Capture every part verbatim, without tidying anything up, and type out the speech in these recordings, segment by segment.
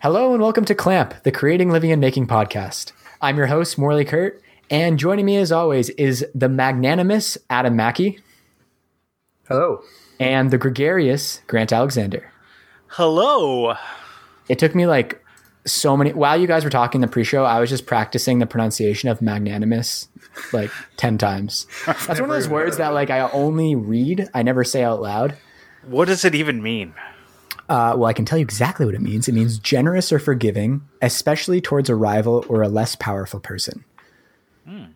Hello and welcome to Clamp, the Creating, Living, and Making podcast. I'm your host, Morley Kurt, and joining me as always is the magnanimous Adam Mackey. Hello. And the gregarious Grant Alexander. Hello. It took me like so many... While you guys were talking the pre-show, I was just practicing the pronunciation of magnanimous like ten times. That's one of those words that like I only read, I never say out loud. What does it even mean? Uh, well, I can tell you exactly what it means. It means generous or forgiving, especially towards a rival or a less powerful person. Mm.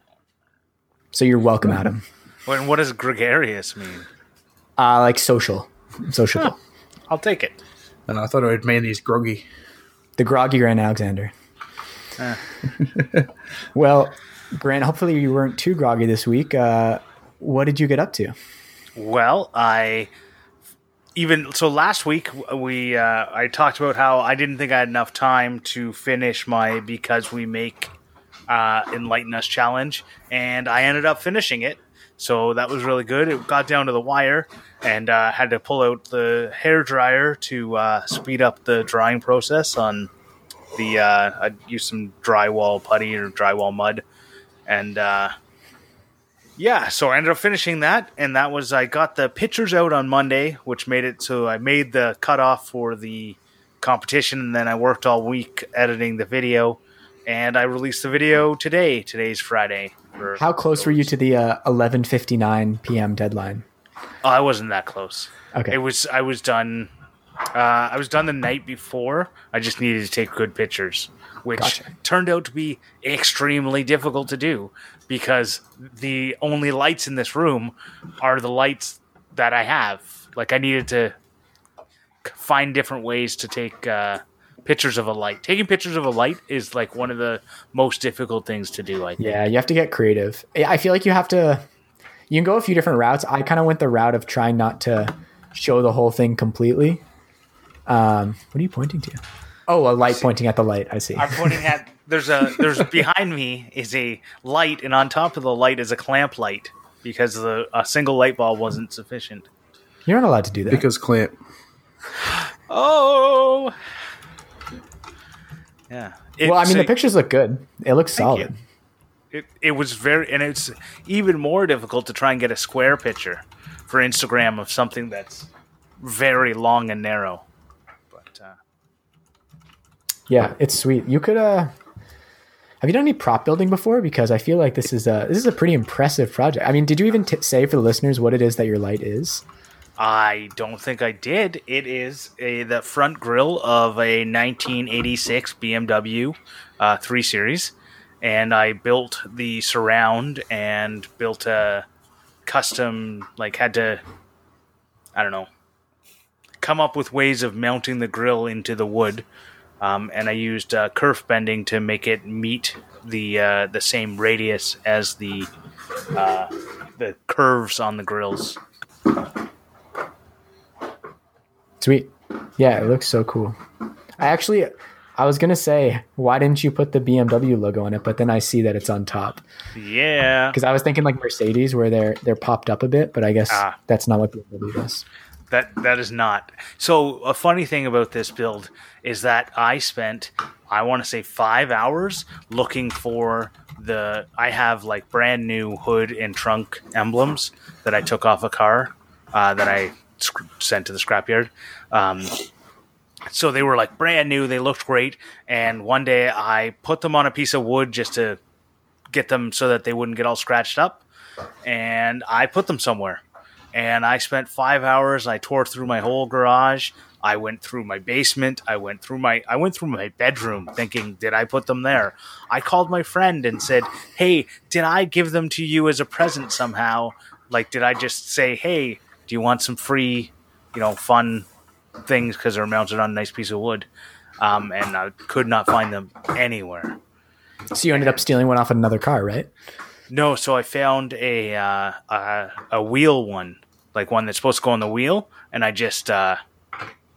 So you're welcome, Adam. Well, and what does gregarious mean? Uh, like social. Sociable. Huh. I'll take it. Uh, I thought it would mean he's groggy. The groggy Grant Alexander. Uh. Well, Grant, hopefully you weren't too groggy this week. Uh, what did you get up to? Well, I... Even so, last week we uh, I talked about how I didn't think I had enough time to finish my Because We Make uh, Enlighten Us challenge, and I ended up finishing it. So that was really good. It got down to the wire, and uh, had to pull out the hairdryer to uh, speed up the drying process on the. Uh, I used some drywall putty or drywall mud, and. Uh, Yeah, so I ended up finishing that, and that was, I got the pictures out on Monday, which made it so I made the cutoff for the competition, and then I worked all week editing the video, and I released the video today. Today's Friday. How close those. Were you to the uh, eleven fifty-nine p.m. deadline? Oh, I wasn't that close. Okay, it was. I was done. Uh, I was done the night before. I just needed to take good pictures, which gotcha. Turned out to be extremely difficult to do. Because the only lights in this room are the lights that I have. Like, I needed to find different ways to take uh, pictures of a light. Taking pictures of a light is, like, one of the most difficult things to do, I think. Yeah, you have to get creative. I feel like you have to... You can go a few different routes. I kind of went the route of trying not to show the whole thing completely. Um, what are you pointing to? Oh, a light pointing at the light. I see. I'm pointing at... There's a there's behind me is a light, and on top of the light is a clamp light because the, a single light bulb wasn't sufficient. You're not allowed to do that because clamp. Oh, yeah. It, well, I mean, so, the pictures look good. It looks solid. It it was very, and it's even more difficult to try and get a square picture for Instagram of something that's very long and narrow. But uh, yeah, it's sweet. You could uh. Have you done any prop building before? Because I feel like this is a this is a pretty impressive project. I mean, did you even t- say for the listeners what it is that your light is? I don't think I did. It is a, the front grille of a nineteen eighty-six B M W uh, three Series, and I built the surround and built a custom. Like, had to, I don't know, come up with ways of mounting the grille into the wood. Um, and I used uh, kerf bending to make it meet the uh, the same radius as the uh, the curves on the grills. Sweet, yeah, it looks so cool. I actually, I was gonna say, why didn't you put the B M W logo on it? But then I see that it's on top. Yeah, because I was thinking like Mercedes, where they're they're popped up a bit, but I guess ah. that's not what B M W does. That that is not. So a funny thing about this build is that I spent, I want to say five hours looking for the, I have like brand new hood and trunk emblems that I took off a car uh, that I sc- sent to the scrapyard. Um, so they were like brand new. They looked great. And one day I put them on a piece of wood just to get them so that they wouldn't get all scratched up. And I put them somewhere. And I spent five hours. I tore through my whole garage. I went through my basement. I went through my I went through my bedroom thinking, did I put them there? I called my friend and said, hey, did I give them to you as a present somehow? Like, did I just say, hey, do you want some free, you know, fun things because they're mounted on a nice piece of wood? Um, and I could not find them anywhere. So you ended up stealing one off another car, right? No, so I found a uh, a, a wheel one, like one that's supposed to go on the wheel, and I just uh,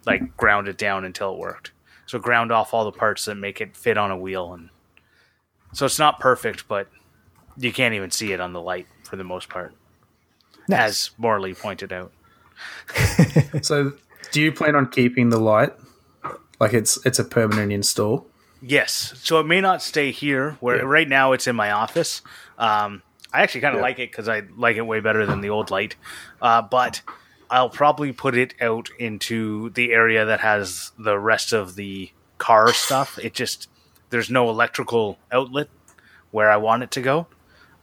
like ground it down until it worked. So ground off all the parts that make it fit on a wheel, and so it's not perfect, but you can't even see it on the light for the most part, nice. As Morley pointed out. So do you plan on keeping the light? Like it's it's a permanent install? Yes. So it may not stay here. Where yeah. Right now it's in my office. Um, I actually kind of yeah. like it because I like it way better than the old light. Uh, but I'll probably put it out into the area that has the rest of the car stuff. It just, there's no electrical outlet where I want it to go.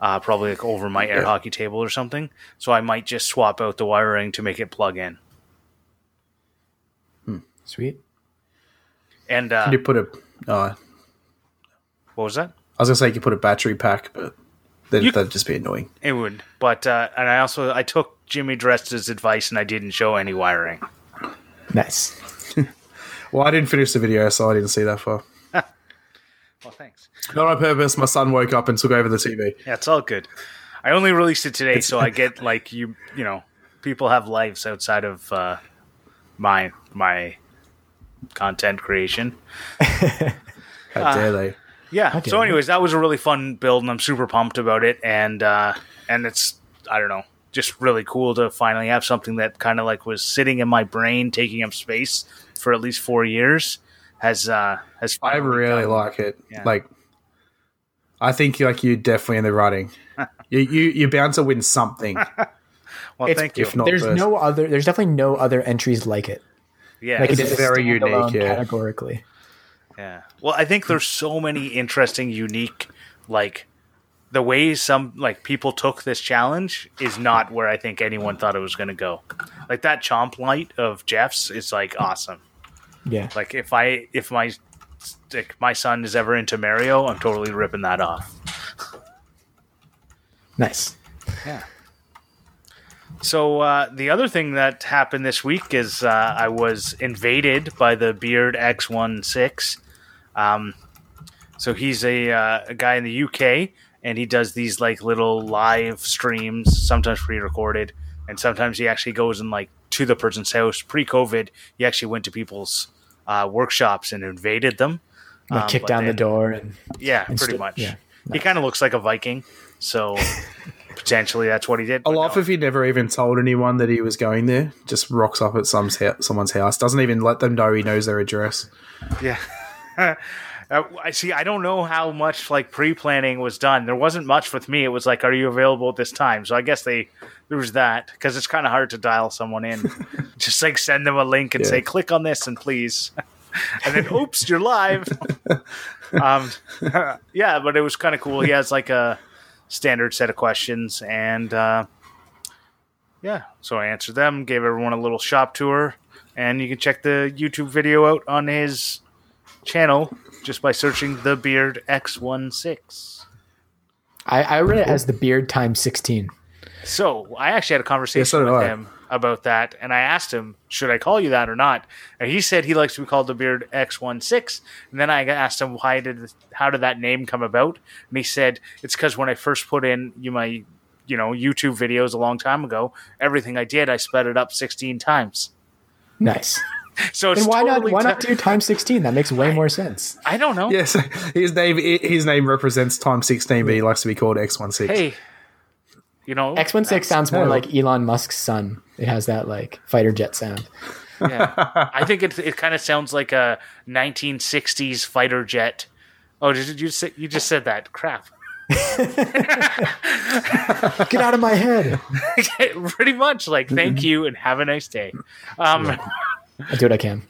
Uh, probably like over my air yeah. hockey table or something. So I might just swap out the wiring to make it plug in. Hmm. Sweet. And uh, you put a uh, what was that? I was gonna say you could put a battery pack, but then that'd just be annoying. It would. But uh, and I also I took Jimmy DiResta's advice and I didn't show any wiring. Nice. Well, I didn't finish the video, so I didn't see that far. Well, thanks. Not on purpose. My son woke up and took over the T V. Yeah, it's all good. I only released it today, so I get like you. You know, people have lives outside of uh, my my content creation. How uh, dare they? Yeah. Dare so, anyways, that was a really fun build, and I'm super pumped about it. And uh, and it's I don't know, just really cool to finally have something that kind of like was sitting in my brain, taking up space for at least four years. Has uh has I really done. Like it. Yeah. Like I think like you're definitely in the running. you you you're bound to win something. Well, it's, thank you. If not there's first. no other there's definitely no other entries like it. Yeah. Like it's, it's very unique yeah. categorically. Yeah. Well, I think there's so many interesting, unique like the way some like people took this challenge is not where I think anyone thought it was gonna go. Like that chomp light of Jeff's is like awesome. Yeah, like if I if my like my son is ever into Mario, I'm totally ripping that off. Nice. Yeah. So uh, the other thing that happened this week is uh, I was invaded by the Beard X sixteen. Um, so he's a uh, a guy in the U K, and he does these like little live streams, sometimes pre-recorded, and sometimes he actually goes and like. To the person's house. Pre-COVID, he actually went to people's uh, workshops and invaded them. Like um, kicked down then, the door. and Yeah, and pretty st- much. Yeah, nice. He kind of looks like a Viking, so potentially that's what he did. I laugh if he never even told anyone that he was going there. Just rocks up at some someone's house. Doesn't even let them know he knows their address. Yeah. Uh, I see. I don't know how much like pre-planning was done. There wasn't much with me. It was like, "Are you available at this time?" So I guess they there was that because it's kind of hard to dial someone in. Just like send them a link and yeah. say, "Click on this and please," and then, "Oops, you're live." um, yeah, but it was kind of cool. He has like a standard set of questions, and uh, yeah, so I answered them, gave everyone a little shop tour, and you can check the YouTube video out on his channel. Just by searching the Beard X sixteen. I, I read it as the Beard times sixteen. So I actually had a conversation yes, so with him about that, and I asked him, should I call you that or not? And he said he likes to be called the Beard X sixteen. And then I asked him, why did how did that name come about? And he said, it's because when I first put in you my you know YouTube videos a long time ago, everything I did, I sped it up sixteen times. Nice. So it's why totally not? Why t- not do times sixteen? That makes way I, more sense. I don't know. Yes, his name his name represents times sixteen, but he likes to be called X sixteen. Hey, you know, X sixteen sounds more no. like Elon Musk's son. It has that like fighter jet sound. Yeah, I think it it kind of sounds like a nineteen sixties fighter jet. Oh, did you say, you just said that? Crap. Get out of my head. Pretty much like thank you and have a nice day. Um. Yeah. I do what I can.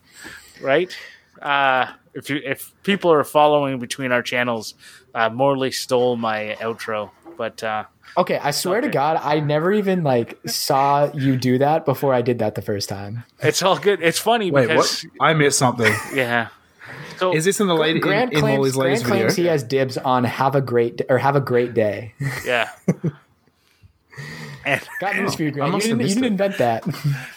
Right? Uh, if you if people are following between our channels, uh, Morley stole my outro. But uh, okay, I swear to God, I never even like saw you do that before I did that the first time. It's all good. It's funny Wait, because what? I missed something. Yeah. So is this in the lady Grant in, claims, in Morley's Grant latest claims video? He has dibs on have a great or have a great day. Yeah. And, Got news for you, Grant. You didn't, you didn't invent that.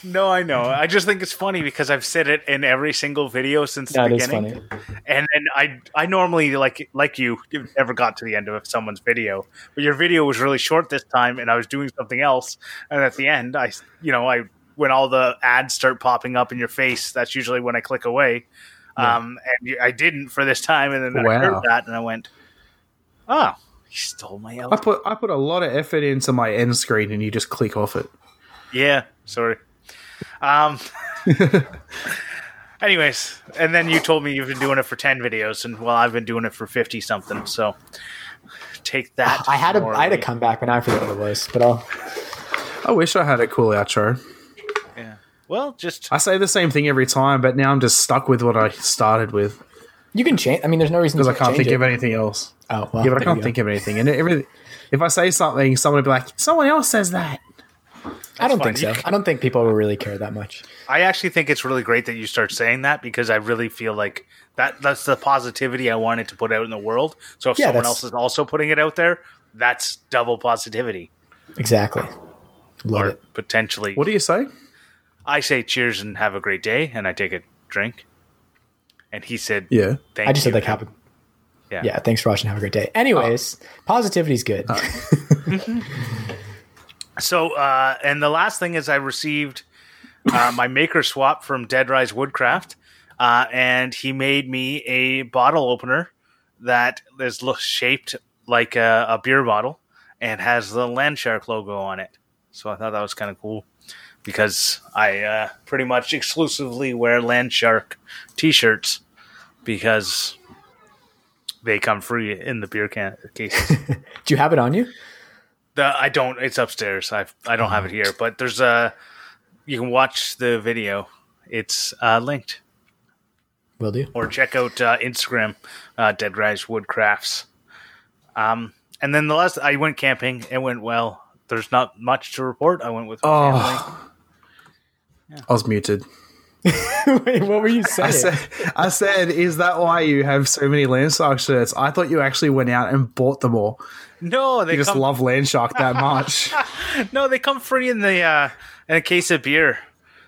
No, I know. I just think it's funny because I've said it in every single video since the that beginning. Is funny. And and I I normally like like you never got to the end of someone's video, but your video was really short this time, and I was doing something else. And at the end, I you know I when all the ads start popping up in your face, that's usually when I click away. Yeah. Um, and I didn't for this time, and then wow. I heard that, and I went, oh. He stole my outfit. I put I put a lot of effort into my end screen and you just click off it. Yeah, sorry. Um, anyways, and then you told me you've been doing it for ten videos, and well, I've been doing it for fifty something. So take that. I had a Morley. I had a comeback, and I forgot what it was. But I'll. I wish I had a cool outro. Yeah. Well, just I say the same thing every time, but now I'm just stuck with what I started with. You can change. I mean, there's no reason because I can't think it. of anything else. Oh, well, yeah, but I can't think of anything. And every, if I say something, someone will be like, "Someone else says that." That's I don't fine. think so. I don't think people will really care that much. I actually think it's really great that you start saying that because I really feel like that that's the positivity I wanted to put out in the world. So if yeah, someone else is also putting it out there, that's double positivity. Exactly. Love or it. Potentially. What do you say? I say cheers and have a great day, and I take a drink. And he said, "Yeah, thank I just you. said like have a yeah, yeah. Thanks for watching. Have a great day." Anyways, oh. positivity's good. Oh. So, uh, and the last thing is I received uh, my maker swap from Dead Rise Woodcraft, uh, and he made me a bottle opener that is shaped like a, a beer bottle and has the Landshark logo on it. So I thought that was kind of cool because I uh, pretty much exclusively wear Landshark T-shirts because they come free in the beer can- cases. Do you have it on you? The, I don't. It's upstairs. I I don't have it here, but there's a. You can watch the video. It's uh, linked. Will do. Or check out uh, Instagram, uh, Dead Rise Woodcrafts. Um, and then the last I went camping. It went well. There's not much to report. I went with my oh, family. Yeah. I was muted. Wait, what were you saying? I said, I said, is that why you have so many Landshark shirts? I thought you actually went out and bought them all. No, they you just come- love Landshark that much. No, they come free in the uh, in a case of beer.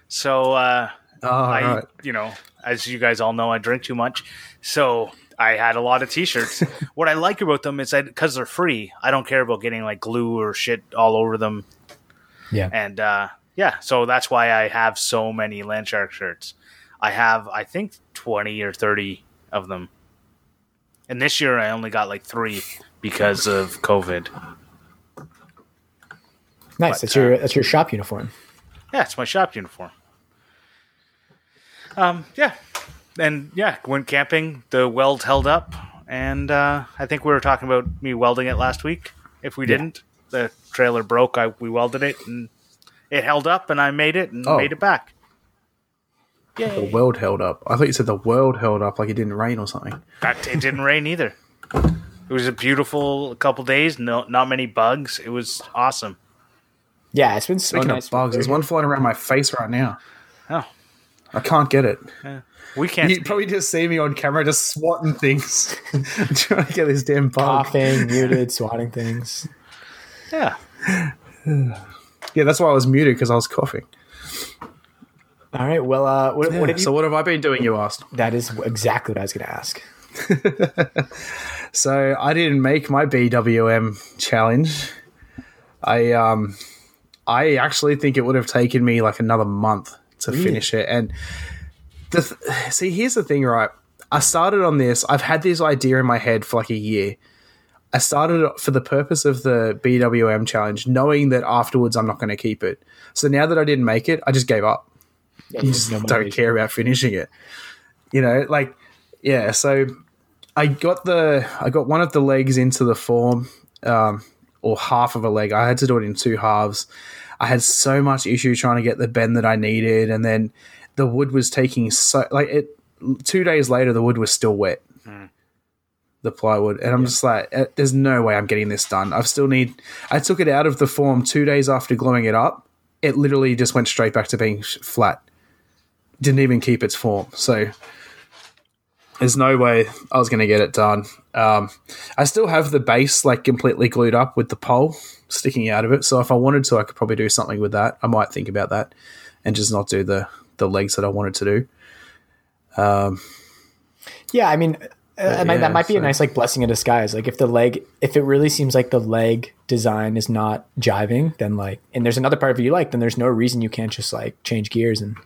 So, uh, oh, I, right. you know, as you guys all know, I drink too much. So I had a lot of T-shirts. What I like about them is that because they're free, I don't care about getting like glue or shit all over them. Yeah, and. uh Yeah, so that's why I have so many Landshark shirts. I have, I think, twenty or thirty of them. And this year I only got like three because of COVID. Nice. But, that's your uh, that's your shop uniform. Yeah, it's my shop uniform. Um, yeah. And yeah, went camping. The weld held up. And uh, I think we were talking about me welding it last week. If we yeah. didn't, the trailer broke. I we welded it and... It held up, and I made it, and oh. made it back. Yeah, the world held up. I thought you said the world held up, like it didn't rain or something. Fact, it didn't rain either. It was a beautiful couple days. No, not many bugs. It was awesome. Yeah, it's been so Speaking nice. Of bugs, there's one flying around my face right now. Oh, I can't get it. Uh, we can't. You probably just see me on camera just swatting things, trying to get this damn bug. Coughing, muted, swatting things. Yeah. Yeah, that's why I was muted because I was coughing. All right. Well, uh, what, yeah, what have you, so what have I been doing? You asked. That is exactly what I was going to ask. So I didn't make my B W M challenge. I um, I actually think it would have taken me like another month to really? finish it. And the th- see, here's the thing, right? I started on this. I've had this idea in my head for like a year. I started for the purpose of the B W M challenge, knowing that afterwards I'm not going to keep it. So now that I didn't make it, I just gave up. Yeah, you just no don't care about finishing it. You know, like, yeah. So I got the, I got one of the legs into the form, um, or half of a leg. I had to do it in two halves. I had so much issue trying to get the bend that I needed. And then the wood was taking so, like it, two days later, the wood was still wet. Mm. The plywood, and I'm yeah. just like, there's no way I'm getting this done. I still need I took it out of the form two days after gluing it up. It literally just went straight back to being flat. Didn't even keep its form. So there's no way I was going to get it done. Um, I still have the base like completely glued up with the pole sticking out of it. So if I wanted to, I could probably do something with that. I might think about that and just not do the, the legs that I wanted to do. Um, yeah, I mean – Uh, I mean, yeah, that might be so. a nice like blessing in disguise. Like if the leg, if it really seems like the leg design is not jiving, then like, and there's another part of it you like, then there's no reason you can't just like change gears and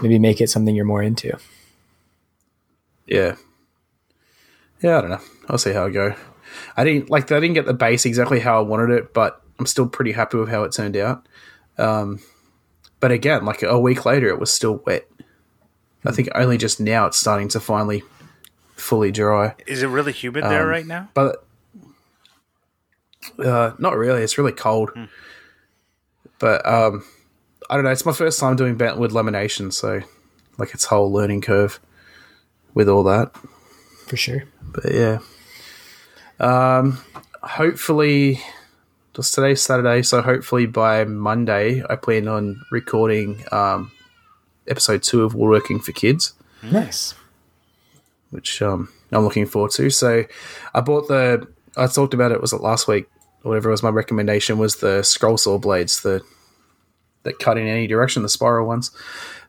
maybe make it something you're more into. Yeah. Yeah. I don't know. I'll see how I go. I didn't like, I didn't get the base exactly how I wanted it, but I'm still pretty happy with how it turned out. Um, But again, like a week later, it was still wet. I think only just now it's starting to finally fully dry. Is it really humid um, there right now? But uh, not really. It's really cold. Hmm. But um, I don't know. It's my first time doing bentwood lamination, so like it's whole learning curve with all that. For sure. But yeah. Um, hopefully, just today's Saturday, so hopefully by Monday I plan on recording um. episode two of Woodworking for Kids. Nice. Which um, I'm looking forward to. So I bought the, I talked about it, was it last week or whatever it was, my recommendation was the scroll saw blades, the that cut in any direction, the spiral ones.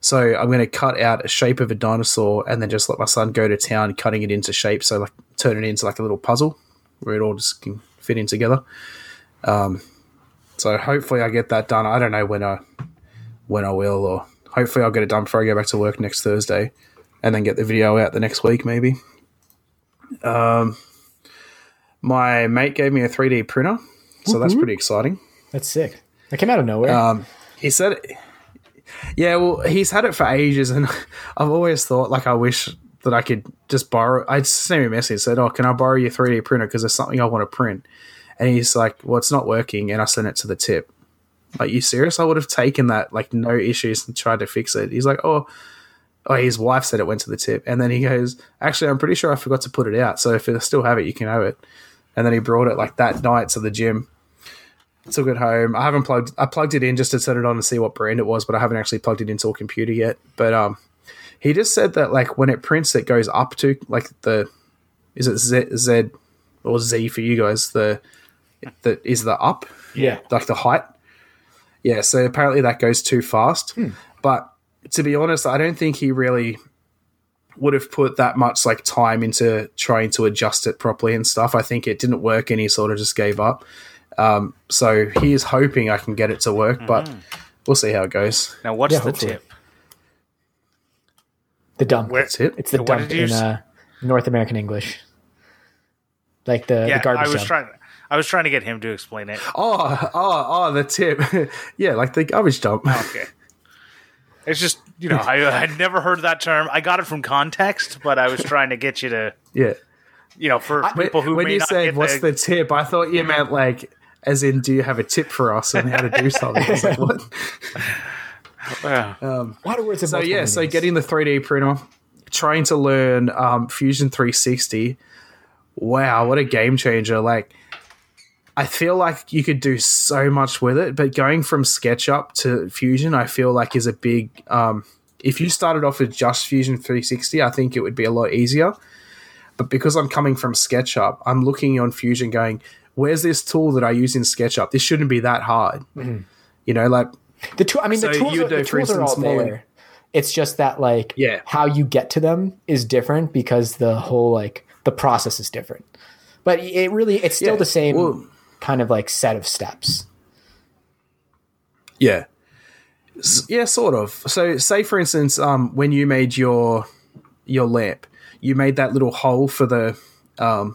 So I'm going to cut out a shape of a dinosaur and then just let my son go to town cutting it into shape. So like turn it into like a little puzzle where it all just can fit in together. Um, so hopefully I get that done. I don't know when I, when I will, or hopefully I'll get it done before I go back to work next Thursday and then get the video out the next week maybe. Um, my mate gave me a three D printer, so mm-hmm. that's pretty exciting. That's sick. That came out of nowhere. Um, he said – yeah, well, he's had it for ages, and I've always thought, like, I wish that I could just borrow – I just sent him a message and said, oh, can I borrow your three D printer because there's something I want to print. And he's like, well, it's not working, and I sent it to the tip. Like, you serious? I would have taken that, like, no issues and tried to fix it. He's like, oh, oh, his wife said it went to the tip. And then he goes, actually, I'm pretty sure I forgot to put it out. So if I still have it, you can have it. And then he brought it, like, that night to the gym. Took it home. I haven't plugged – I plugged it in just to turn it on and see what brand it was, but I haven't actually plugged it into a computer yet. But um, he just said that, like, when it prints, it goes up to, like, the – is it Z, Z or Z for you guys? The that is the up? Yeah. Like, the height? Yeah, so apparently that goes too fast. Hmm. But to be honest, I don't think he really would have put that much like time into trying to adjust it properly and stuff. I think it didn't work and he sort of just gave up. Um, so he is hoping I can get it to work, mm-hmm. but we'll see how it goes. Now, what's yeah, the hopefully. tip? The dump. Where, it's, it's the dump in uh, North American English. Like the, yeah, the garbage I was dump. Trying to- I was trying to get him to explain it. Oh, oh, oh, the tip. Yeah, like the garbage dump. Okay. It's just, you know, I had never heard that term. I got it from context, but I was trying to get you to, yeah, you know, for I, people who when may you not said, get what's the, the tip, I thought you meant like, as in, do you have a tip for us on how to do something? It's like, what? Wow. Um, a lot of words so, yeah, minutes. So getting the three D printer, trying to learn um, Fusion three sixty. Wow, what a game changer. Like, I feel like you could do so much with it, but going from SketchUp to Fusion, I feel like is a big um, – if you started off with just Fusion three sixty, I think it would be a lot easier. But because I'm coming from SketchUp, I'm looking on Fusion going, where's this tool that I use in SketchUp? This shouldn't be that hard. Mm-hmm. You know, like – the tool. I mean, so the tools, are, the tools instance, are all there. More, it's just that, like, yeah. how you get to them is different because the whole, like, the process is different. But it really – it's still yeah. the same well, – kind of like set of steps. Yeah. S- yeah, sort of. So say for instance, um, when you made your, your lamp, you made that little hole for the, um,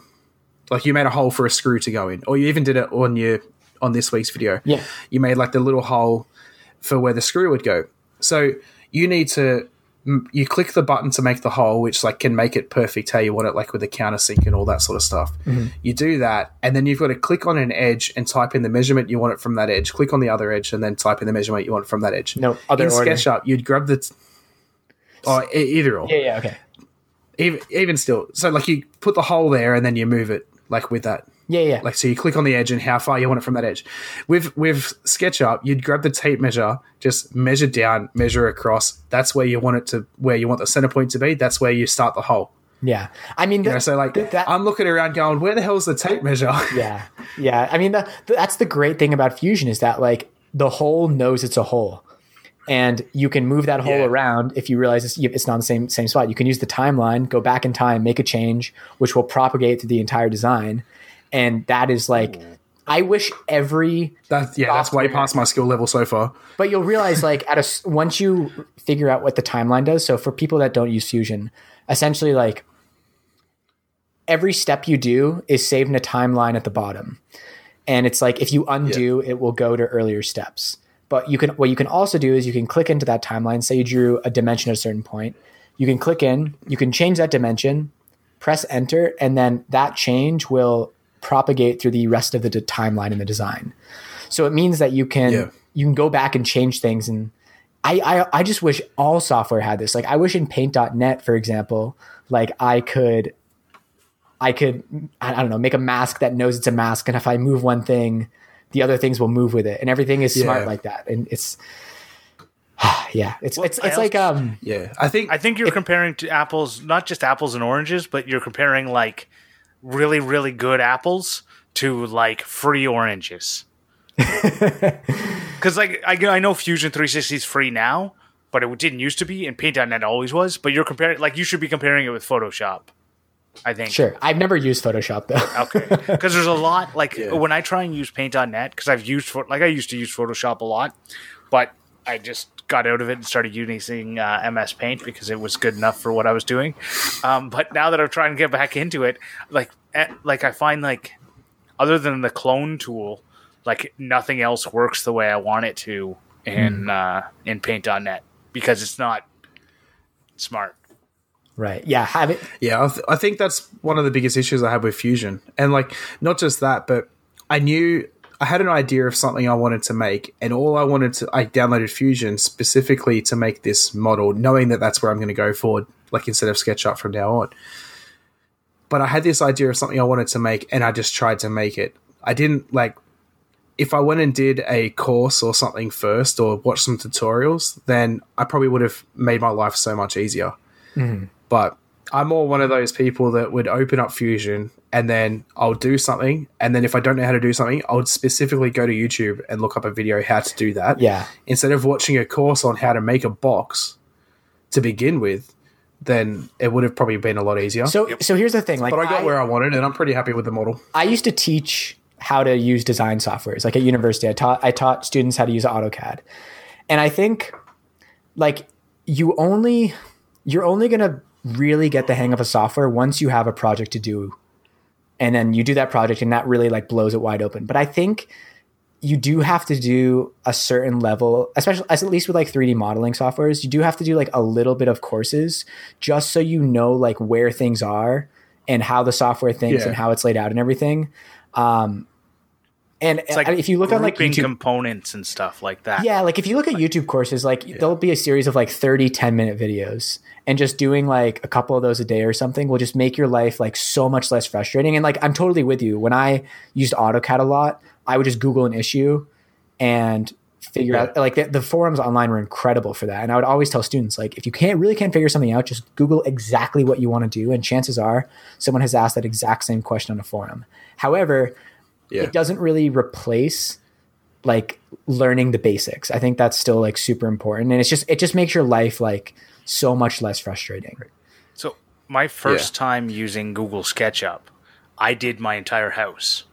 like you made a hole for a screw to go in, or you even did it on your, on this week's video. Yeah. You made like the little hole for where the screw would go. So you need to, you click the button to make the hole, which like can make it perfect how you want it, like with the countersink and all that sort of stuff. Mm-hmm. You do that, and then you've got to click on an edge and type in the measurement you want it from that edge. Click on the other edge and then type in the measurement you want from that edge. No, other in order. SketchUp, you'd grab the t- oh, either or. Yeah, yeah, okay. Even, even still, so like you put the hole there and then you move it like with that. Yeah, yeah. Like so, you click on the edge and how far you want it from that edge. With with SketchUp, you'd grab the tape measure, just measure down, measure across. That's where you want it to, where you want the center point to be. That's where you start the hole. Yeah, I mean, the, you know, so like that, I'm looking around, going, where the hell is the tape measure? Yeah, yeah. I mean, the, the, that's the great thing about Fusion is that like the hole knows it's a hole, and you can move that hole yeah. around if you realize it's, it's not in the same same spot. You can use the timeline, go back in time, make a change, which will propagate through the entire design. And that is like, I wish every that, yeah, that's way past my skill level so far. But you'll realize like at a once you figure out what the timeline does. So for people that don't use Fusion, essentially like every step you do is saved in a timeline at the bottom, and it's like if you undo, yeah. it will go to earlier steps. But you can, what you can also do is you can click into that timeline. Say you drew a dimension at a certain point. You can click in, you can change that dimension, press enter, and then that change will propagate through the rest of the de- timeline in the design. So it means that you can yeah. you can go back and change things. And I, I I just wish all software had this. Like I wish in Paint dot net, for example, like I could I could I don't know make a mask that knows it's a mask, and if I move one thing, the other things will move with it, and everything is smart yeah. like that. And it's yeah, it's well, it's it's I like also, um yeah. I think I think you're it, comparing to apples, not just apples and oranges, but you're comparing like really really good apples to like free oranges. Because like I, I know Fusion three sixty is free now, but it didn't used to be, and Paint dot net always was. But you're comparing, like you should be comparing it with Photoshop. I think sure. I've never used Photoshop though. Okay, because there's a lot like yeah. when I try and use Paint dot net, because I've used like I used to use Photoshop a lot, but I just got out of it and started using uh, M S Paint because it was good enough for what I was doing. Um, but now that I'm trying to get back into it, like at, like I find like other than the clone tool, like nothing else works the way I want it to in mm. uh, in Paint dot net because it's not smart. Right. Yeah. Have it. Yeah. I, th- I think that's one of the biggest issues I have with Fusion, and like not just that, but I knew I had an idea of something I wanted to make, and all I wanted to I downloaded Fusion specifically to make this model, knowing that that's where I'm going to go forward, like instead of SketchUp from now on. But I had this idea of something I wanted to make, and I just tried to make it. I didn't like. If I went and did a course or something first or watched some tutorials, then I probably would have made my life so much easier. Mm. But I'm more one of those people that would open up Fusion and then I'll do something. And then if I don't know how to do something, I would specifically go to YouTube and look up a video how to do that. Yeah. Instead of watching a course on how to make a box to begin with, then it would have probably been a lot easier. So, yep. so here's the thing. Like, but I got I, where I wanted, and I'm pretty happy with the model. I used to teach how to use design softwares. Like at university, I taught I taught students how to use AutoCAD. And I think like you only you're only going to really get the hang of a software once you have a project to do. And then you do that project and that really like blows it wide open. But I think you do have to do a certain level, especially as at least with like three D modeling softwares, you do have to do like a little bit of courses just so you know like where things are and how the software thinks yeah. and how it's laid out and everything. Um, And it's like if you look on like YouTube components and stuff like that, yeah, like if you look at YouTube courses, like yeah. there'll be a series of like thirty, ten minute videos, and just doing like a couple of those a day or something will just make your life like so much less frustrating. And like, I'm totally with you. When I used AutoCAD a lot, I would just Google an issue and figure yeah. out like the, the forums online were incredible for that. And I would always tell students, like, if you can't really can't figure something out, just Google exactly what you want to do. And chances are someone has asked that exact same question on a forum. However, yeah. it doesn't really replace like learning the basics. I think that's still like super important. And it's just, it just makes your life like so much less frustrating. So my first yeah. time using Google SketchUp, I did my entire house.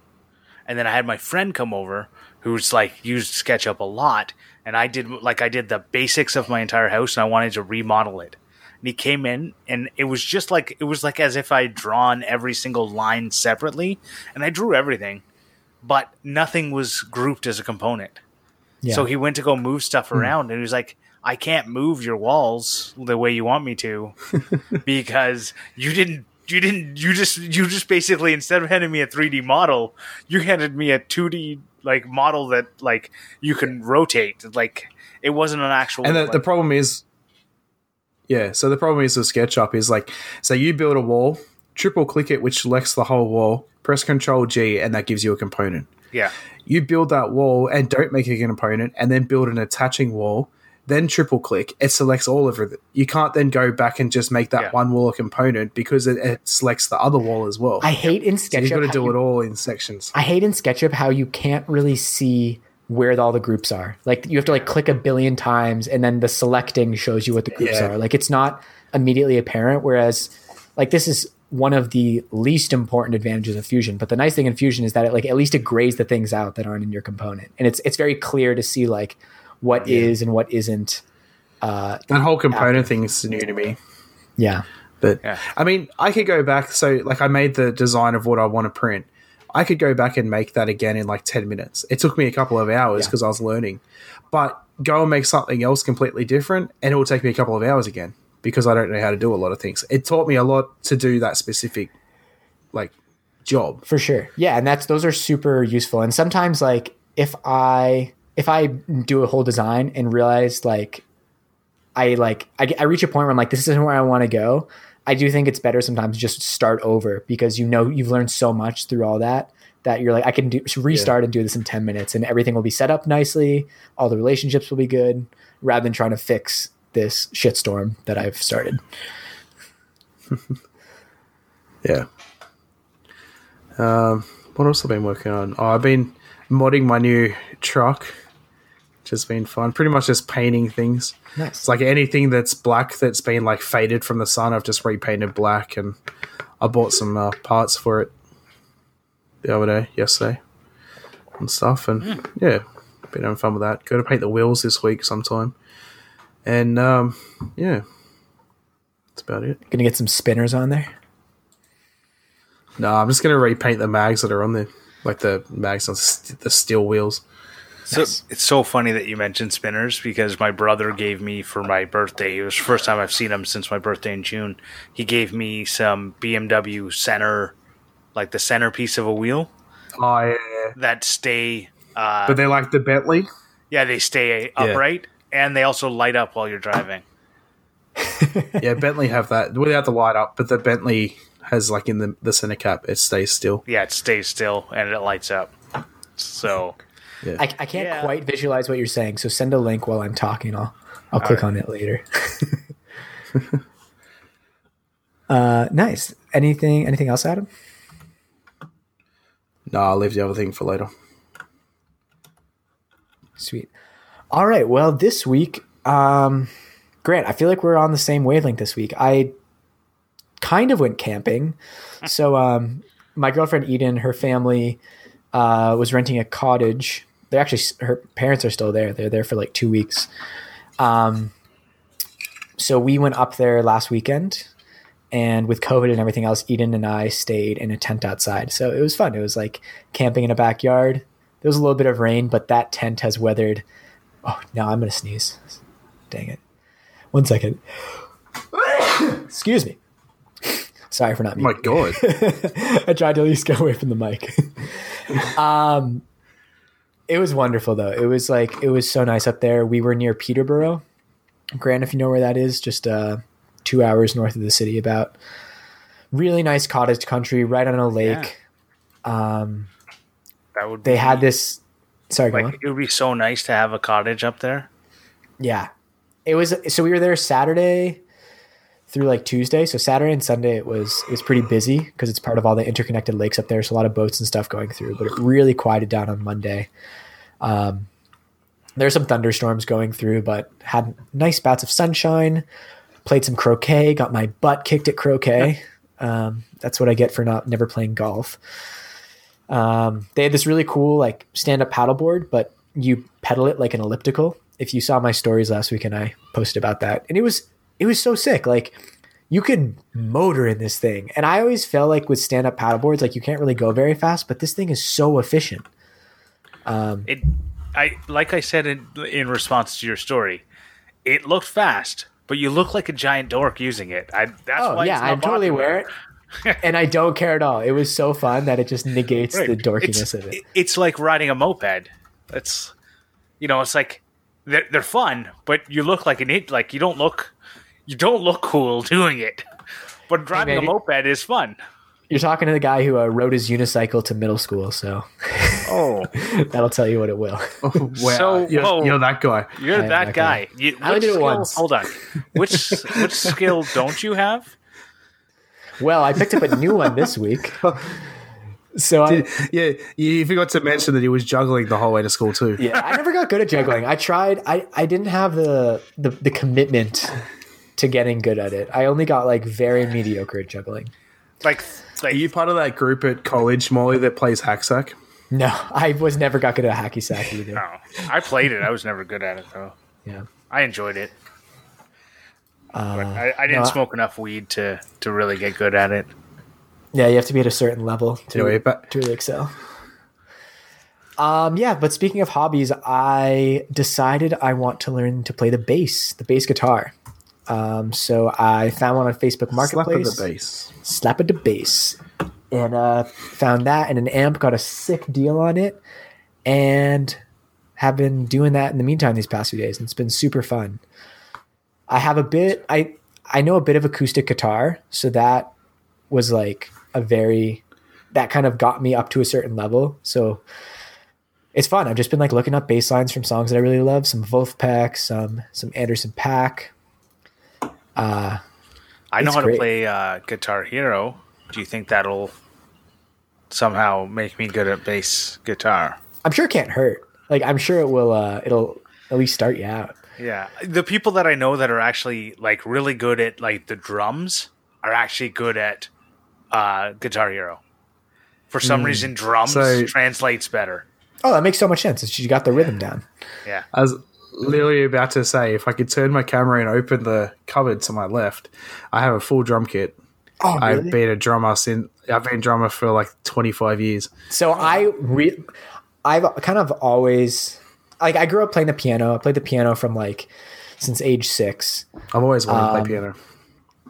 And then I had my friend come over who's like used SketchUp a lot. And I did like, I did the basics of my entire house and I wanted to remodel it. And he came in, and it was just like, it was like as if I had drawn every single line separately, and I drew everything. But nothing was grouped as a component. Yeah. So he went to go move stuff around, mm. and he was like, I can't move your walls the way you want me to because you didn't, you didn't, you just, you just basically, instead of handing me a three D model, you handed me a two D like model that like you can rotate. Like it wasn't an actual. And the, like, the problem is, yeah. So the problem is with SketchUp is like, so you build a wall, triple click it, which selects the whole wall. Press Control G, and that gives you a component. Yeah. You build that wall and don't make a component, and then build an attaching wall, then triple click. It selects all of it. You can't then go back and just make that yeah. one wall a component because it, it selects the other wall as well. I hate in SketchUp. So you've got to do you, it all in sections. I hate in SketchUp how you can't really see where all the groups are. Like you have to like click a billion times, and then the selecting shows you what the groups yeah. are. Like it's not immediately apparent, whereas like this is one of the least important advantages of Fusion. But the nice thing in Fusion is that it like at least it grays the things out that aren't in your component. And it's it's very clear to see like what yeah. is and what isn't. Uh, that whole component thing is new to me. Yeah. But yeah. I mean, I could go back. So like I made the design of what I want to print. I could go back and make that again in like ten minutes. It took me a couple of hours because yeah. I was learning. But go and make something else completely different and it will take me a couple of hours again because I don't know how to do a lot of things. It taught me a lot to do that specific like job. For sure. Yeah, and that's those are super useful. And sometimes like if I if I do a whole design and realize like I like I, I reach a point where I'm like, this isn't where I want to go, I do think it's better sometimes just start over because you know you've learned so much through all that that you're like, I can do restart yeah. and do this in ten minutes and everything will be set up nicely. All the relationships will be good rather than trying to fix this shitstorm that I've started. yeah. Um, what else have I been working on? Oh, I've been modding my new truck, which has been fun. Pretty much just painting things. Nice. It's like anything that's black that's been like faded from the sun, I've just repainted black, and I bought some uh, parts for it the other day, yesterday, and stuff. And mm. yeah, been having fun with that. Got to paint the wheels this week sometime. And um, yeah, that's about it. Gonna get some spinners on there. No, I'm just gonna repaint the mags that are on there, like the mags on st- the steel wheels. So nice. It's so funny that you mentioned spinners because my brother gave me for my birthday. It was the first time I've seen him since my birthday in June. He gave me some B M W center, like the centerpiece of a wheel. Oh yeah. That stay. Uh, but they like the Bentley. Yeah, they stay upright yeah. and they also light up while you're driving. yeah, Bentley have that without the light up, but the Bentley has like in the the center cap, it stays still. Yeah, it stays still and it lights up. So. Yeah. I, I can't yeah. quite visualize what you're saying, so send a link while I'm talking. I'll I'll All click right. on it later. uh, nice. Anything Anything else, Adam? No, I'll leave the other thing for later. Sweet. All right. Well, this week, um, Grant, I feel like we're on the same wavelength this week. I kind of went camping. So um, my girlfriend Eden, her family uh was renting a cottage. They're actually, her parents are still there. They're there for like two weeks. Um, so we went up there last weekend, and with COVID and everything else, Eden and I stayed in a tent outside. So it was fun. It was like camping in a backyard. There was a little bit of rain, but that tent has weathered. Oh, no, I'm going to sneeze. Dang it. One second. Excuse me. Sorry for not me. Oh my God. I tried to at least get away from the mic. um, it was wonderful though. It was like, it was so nice up there. We were near Peterborough. Grant, if you know where that is, just uh, two hours north of the city, about. Really nice cottage country right on a lake. Yeah. Um, that would they be, had this. Sorry, like, it would be so nice to have a cottage up there. Yeah. It was. So we were there Saturday through like Tuesday. So Saturday and Sunday it was it was pretty busy because it's part of all the interconnected lakes up there. So a lot of boats and stuff going through, but it really quieted down on Monday. Um, there's some thunderstorms going through, but had nice bouts of sunshine, played some croquet, got my butt kicked at croquet. Um, that's what I get for not never playing golf. Um, they had this really cool like stand-up paddleboard, but you pedal it like an elliptical. If you saw my stories last week and I posted about that, and it was It was so sick. Like you could motor in this thing. And I always felt like with stand up paddleboards, like you can't really go very fast, but this thing is so efficient. Um, it, I, like I said, in, in response to your story, it looked fast, but you look like a giant dork using it. I, that's oh, why yeah, I'm totally aware. And I don't care at all. It was so fun that it just negates right. the dorkiness it's, of it. It's like riding a moped. It's, you know, it's like they're, they're fun, but you look like an idiot. Like you don't look, You don't look cool doing it, but driving hey, man, a moped is fun. You're talking to the guy who uh, rode his unicycle to middle school, so oh, that'll tell you what it will. Oh, wow. So you're, oh, you're that guy. You're that, that guy. guy. You, I only did it once. Hold on. Which which skill don't you have? Well, I picked up a new one this week. So Did, I, yeah, you forgot to mention that he was juggling the whole way to school too. Yeah, I never got good at juggling. I tried. I, I didn't have the the, the commitment to getting good at it. I only got like very mediocre at juggling. Like, like, are you part of that group at college, Molly, that plays hack sack? No, I was never got good at hacky sack either. No, I played it. I was never good at it though. Yeah, I enjoyed it. Uh, but I, I didn't no, smoke enough weed to to really get good at it. Yeah, you have to be at a certain level to, anyway, but- to really excel. Um, yeah, but speaking of hobbies, I decided I want to learn to play the bass, the bass guitar. Um, so I found one on Facebook Marketplace. Slap of the bass. Slap of the bass. And uh, found that and an amp, got a sick deal on it, and have been doing that in the meantime these past few days, and it's been super fun. I have a bit, I, I know a bit of acoustic guitar, so that was like a very, that kind of got me up to a certain level, so... It's fun. I've just been like looking up bass lines from songs that I really love. Some Vulfpeck, some some Anderson .Paak. Uh, I know how great. to play uh, Guitar Hero. Do you think that'll somehow make me good at bass guitar? I'm sure it can't hurt. Like I'm sure it will. Uh, it'll at least start you out. Yeah, the people that I know that are actually like really good at like the drums are actually good at uh, Guitar Hero. For some mm. reason, drums so- translates better. Oh, that makes so much sense. It's just you got the rhythm down. Yeah. I was literally about to say, if I could turn my camera and open the cupboard to my left, I have a full drum kit. Oh, really? I've been a drummer since I've been a drummer for like twenty-five years. So I re- I've kind of always like I grew up playing the piano. I played the piano from like since age six. I've always wanted um, to play piano.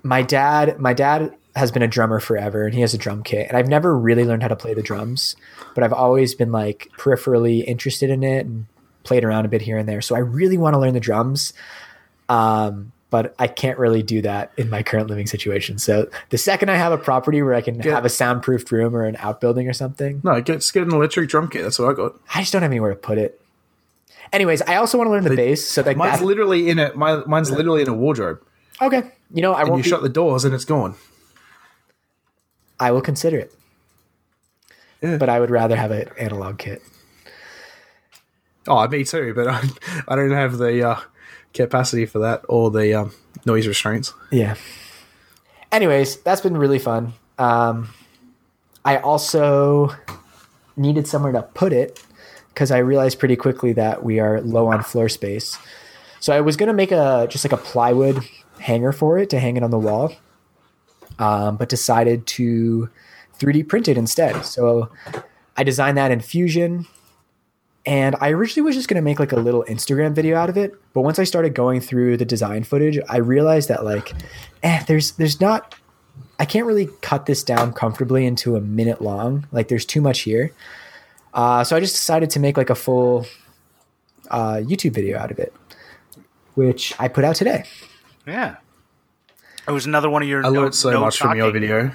My dad, my dad has been a drummer forever and he has a drum kit, and I've never really learned how to play the drums, but I've always been like peripherally interested in it and played around a bit here and there. So I really want to learn the drums. Um, but I can't really do that in my current living situation. So the second I have a property where I can get, have a soundproofed room or an outbuilding or something. No, get, just get an electric drum kit. That's what I got. I just don't have anywhere to put it. Anyways, I also want to learn the, the bass. So like mine's that, literally in a, my, mine's literally in a wardrobe. Okay. You know, I and won't you be, shut the doors and it's gone. I will consider it, yeah. But I would rather have an analog kit. Oh, me too, but I, I don't have the uh, capacity for that or the um, noise restraints. Yeah. Anyways, that's been really fun. Um, I also needed somewhere to put it because I realized pretty quickly that we are low on floor space. So I was going to make a just like a plywood hanger for it to hang it on the wall. Um, but decided to three D print it instead. So I designed that in Fusion, and I originally was just going to make like a little Instagram video out of it. But once I started going through the design footage, I realized that like, eh, there's, there's not, I can't really cut this down comfortably into a minute long. Like there's too much here. Uh, so I just decided to make like a full uh, YouTube video out of it, which I put out today. Yeah. It was another one of your. I learned no, so no much talking. From your video.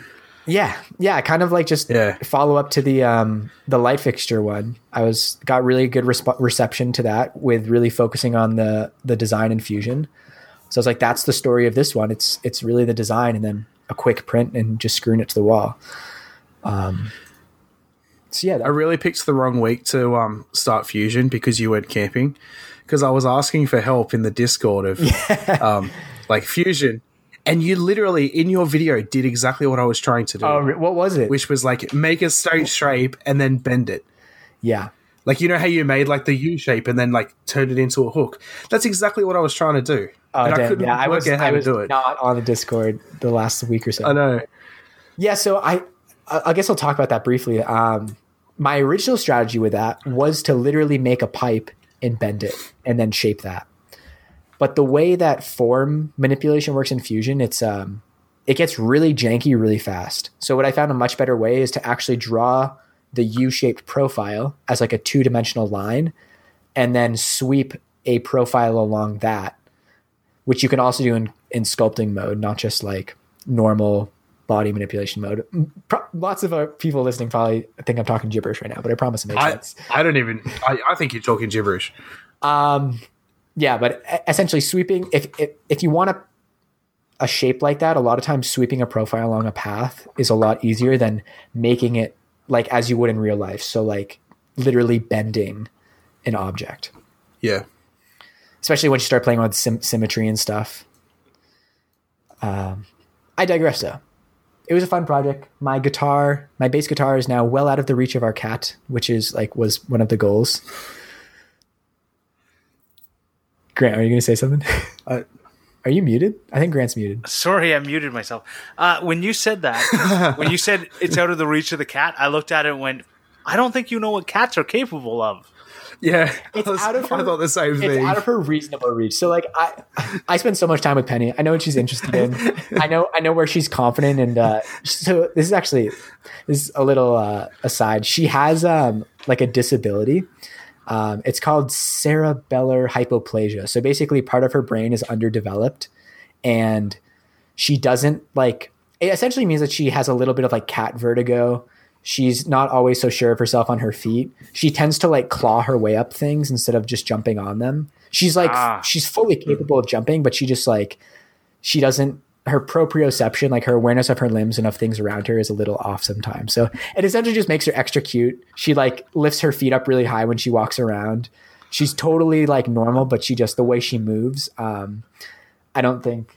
Yeah, yeah, kind of like just yeah. follow up to the um, the light fixture one. I was got really good resp- reception to that with really focusing on the the design and Fusion. So I was like, that's the story of this one. It's it's really the design and then a quick print and just screwing it to the wall. Um. So yeah, that- I really picked the wrong week to um, start Fusion because you went camping, because I was asking for help in the Discord of yeah. um, like Fusion. And you literally, in your video, did exactly what I was trying to do. Oh, what was it? Which was like, make a straight shape and then bend it. Yeah. Like, you know how you made like the U shape and then like turned it into a hook? That's exactly what I was trying to do. Oh, and damn. I couldn't yeah, work I was, out how I was to do it. Not on the Discord the last week or so. I know. Yeah, so I I guess I'll talk about that briefly. Um, my original strategy with that was to literally make a pipe and bend it and then shape that. But the way that form manipulation works in Fusion, it's um, it gets really janky really fast. So what I found a much better way is to actually draw the U-shaped profile as like a two-dimensional line and then sweep a profile along that, which you can also do in, in sculpting mode, not just like normal body manipulation mode. Pro- lots of uh, people listening probably think I'm talking gibberish right now, but I promise it makes I, sense. I don't even – I think you're talking gibberish. Um. Yeah, but essentially sweeping, if if, if you want a, a shape like that, a lot of times sweeping a profile along a path is a lot easier than making it like as you would in real life. So like literally bending an object. Yeah. Especially when you start playing with sim- symmetry and stuff. Um, I digress though. It was a fun project. My guitar, my bass guitar is now well out of the reach of our cat, which is like was one of the goals. Grant, are you going to say something? I, Are you muted? I think Grant's muted. Sorry, I muted myself. Uh, when you said that, when you said it's out of the reach of the cat, I looked at it and went, I don't think you know what cats are capable of. Yeah, it's was, out of her, I thought the same thing. It's out of her reasonable reach. So, like, I, I spend so much time with Penny. I know what she's interested in. I know, I know where she's confident. And uh, so, this is actually this is a little uh, aside. She has um, like a disability. Um, it's called cerebellar hypoplasia. So basically, part of her brain is underdeveloped, and she doesn't like. It essentially means that she has a little bit of like cat vertigo. She's not always so sure of herself on her feet. She tends to like claw her way up things instead of just jumping on them. She's like, ah. f- she's fully capable of jumping, but she just like, she doesn't, her proprioception, like her awareness of her limbs and of things around her is a little off sometimes. So it essentially just makes her extra cute. She like lifts her feet up really high when she walks around. She's totally like normal, but she just, the way she moves, um, I don't think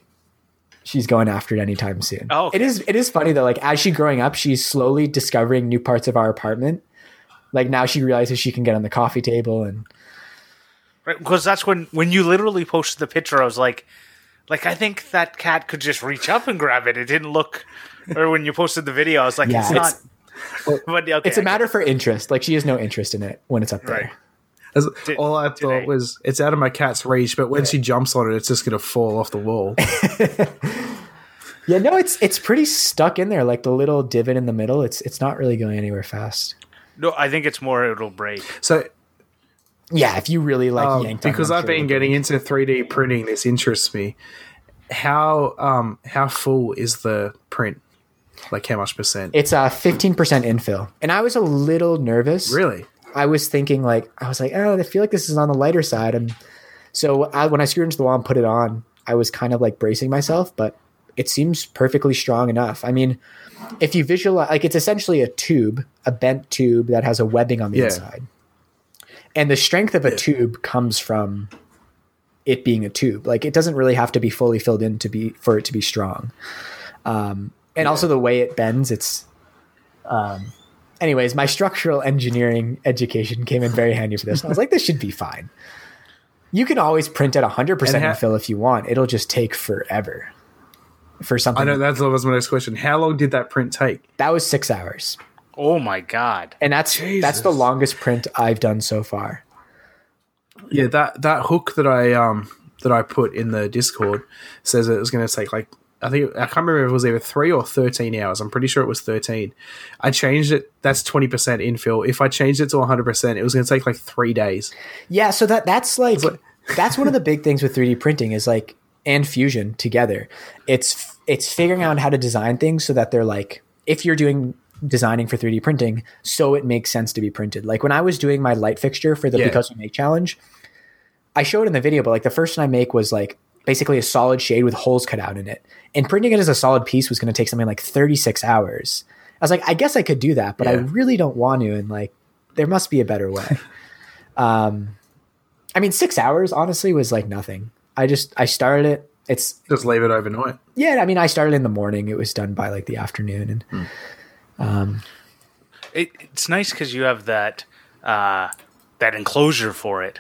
she's going after it anytime soon. Oh, okay. It is, it is funny though. Like as she's growing up, she's slowly discovering new parts of our apartment. Like now she realizes she can get on the coffee table and. Right. Cause that's when, when you literally posted the picture, I was like, like, I think that cat could just reach up and grab it. It didn't look, or when you posted the video, I was like, yeah, it's, it's not, well, but, okay, it's a matter for interest. Like she has no interest in it when it's up there. Right. As, did, all I thought I? was, it's out of my cat's reach, but when yeah. she jumps on it, it's just going to fall off the wall. yeah, no, it's it's pretty stuck in there, like the little divot in the middle. It's it's not really going anywhere fast. No, I think it's more it'll break. So, yeah, if you really like um, yanked because on, I've sure been getting into three D printing, this interests me. How um how full is the print? Like how much percent? It's a uh, fifteen percent infill, and I was a little nervous. Really? I was thinking like, I was like, oh, I feel like this is on the lighter side. And so I, when I screwed into the wall and put it on, I was kind of like bracing myself, but it seems perfectly strong enough. I mean, if you visualize, like it's essentially a tube, a bent tube that has a webbing on the yeah. inside. And the strength of a yeah. tube comes from it being a tube. Like it doesn't really have to be fully filled in to be, for it to be strong. Um, and yeah. also the way it bends, it's, um, anyways, my structural engineering education came in very handy for this. I was like, this should be fine. You can always print at one hundred percent infill if you want. It'll just take forever for something. I know, that's that was my next question. How long did that print take? That was six hours. Oh, my God. And that's Jesus. that's the longest print I've done so far. Yeah, that, that hook that I um that I put in the Discord says it was going to take like, I think I can't remember if it was either three or thirteen hours. I'm pretty sure it was thirteen. I changed it. That's twenty percent infill. If I changed it to one hundred percent, it was going to take like three days. Yeah. So that that's like, like that's one of the big things with three D printing is like, and Fusion together. It's, it's figuring out how to design things so that they're like, if you're doing designing for three D printing, so it makes sense to be printed. Like when I was doing my light fixture for the yeah. Because We Make challenge, I showed it in the video, but like the first one I make was like, basically a solid shade with holes cut out in it, and printing it as a solid piece was going to take something like thirty-six hours. I was like, I guess I could do that, but yeah. I really don't want to. And like, there must be a better way. um, I mean, six hours honestly was like nothing. I just, I started it. It's just leave it overnight. Yeah. I mean, I started in the morning. It was done by like the afternoon. And mm. um, it, it's nice cause you have that, uh, that enclosure for it.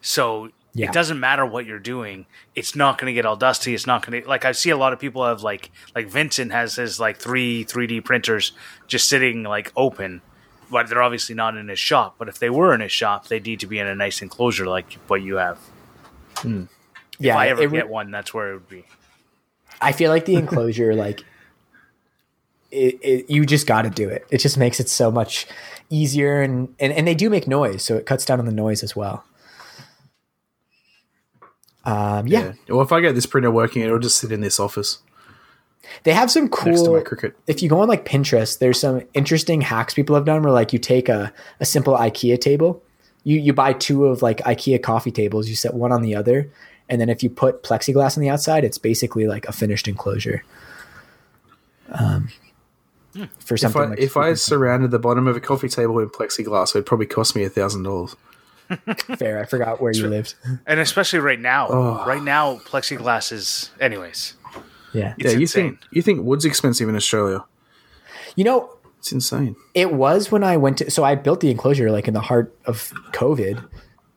So yeah. It doesn't matter what you're doing. It's not going to get all dusty. It's not going to – like I see a lot of people have like – like Vincent has his like three 3D printers just sitting like open, but they're obviously not in his shop. But if they were in his shop, they need to be in a nice enclosure like what you have. Hmm. Yeah, if I ever it, get one, that's where it would be. I feel like the enclosure like it, it, you just got to do it. It just makes it so much easier and, and, and they do make noise, so it cuts down on the noise as well. Um, yeah. yeah. Well, if I get this printer working, it'll just sit in this office. They have some cool. Next to my cricket. If you go on like Pinterest, there's some interesting hacks people have done where like you take a, a simple IKEA table, you you buy two of like IKEA coffee tables, you set one on the other, and then if you put plexiglass on the outside, it's basically like a finished enclosure. Um, for something. If I, like if I surrounded the bottom of a coffee table with plexiglass, it'd probably cost me a thousand dollars. Fair. I forgot where you and lived. And especially right now. Oh. Right now, plexiglass is – anyways. Yeah. It's yeah, you insane. Think, you think wood's expensive in Australia. You know – it's insane. It was when I went to – so I built the enclosure like in the heart of COVID.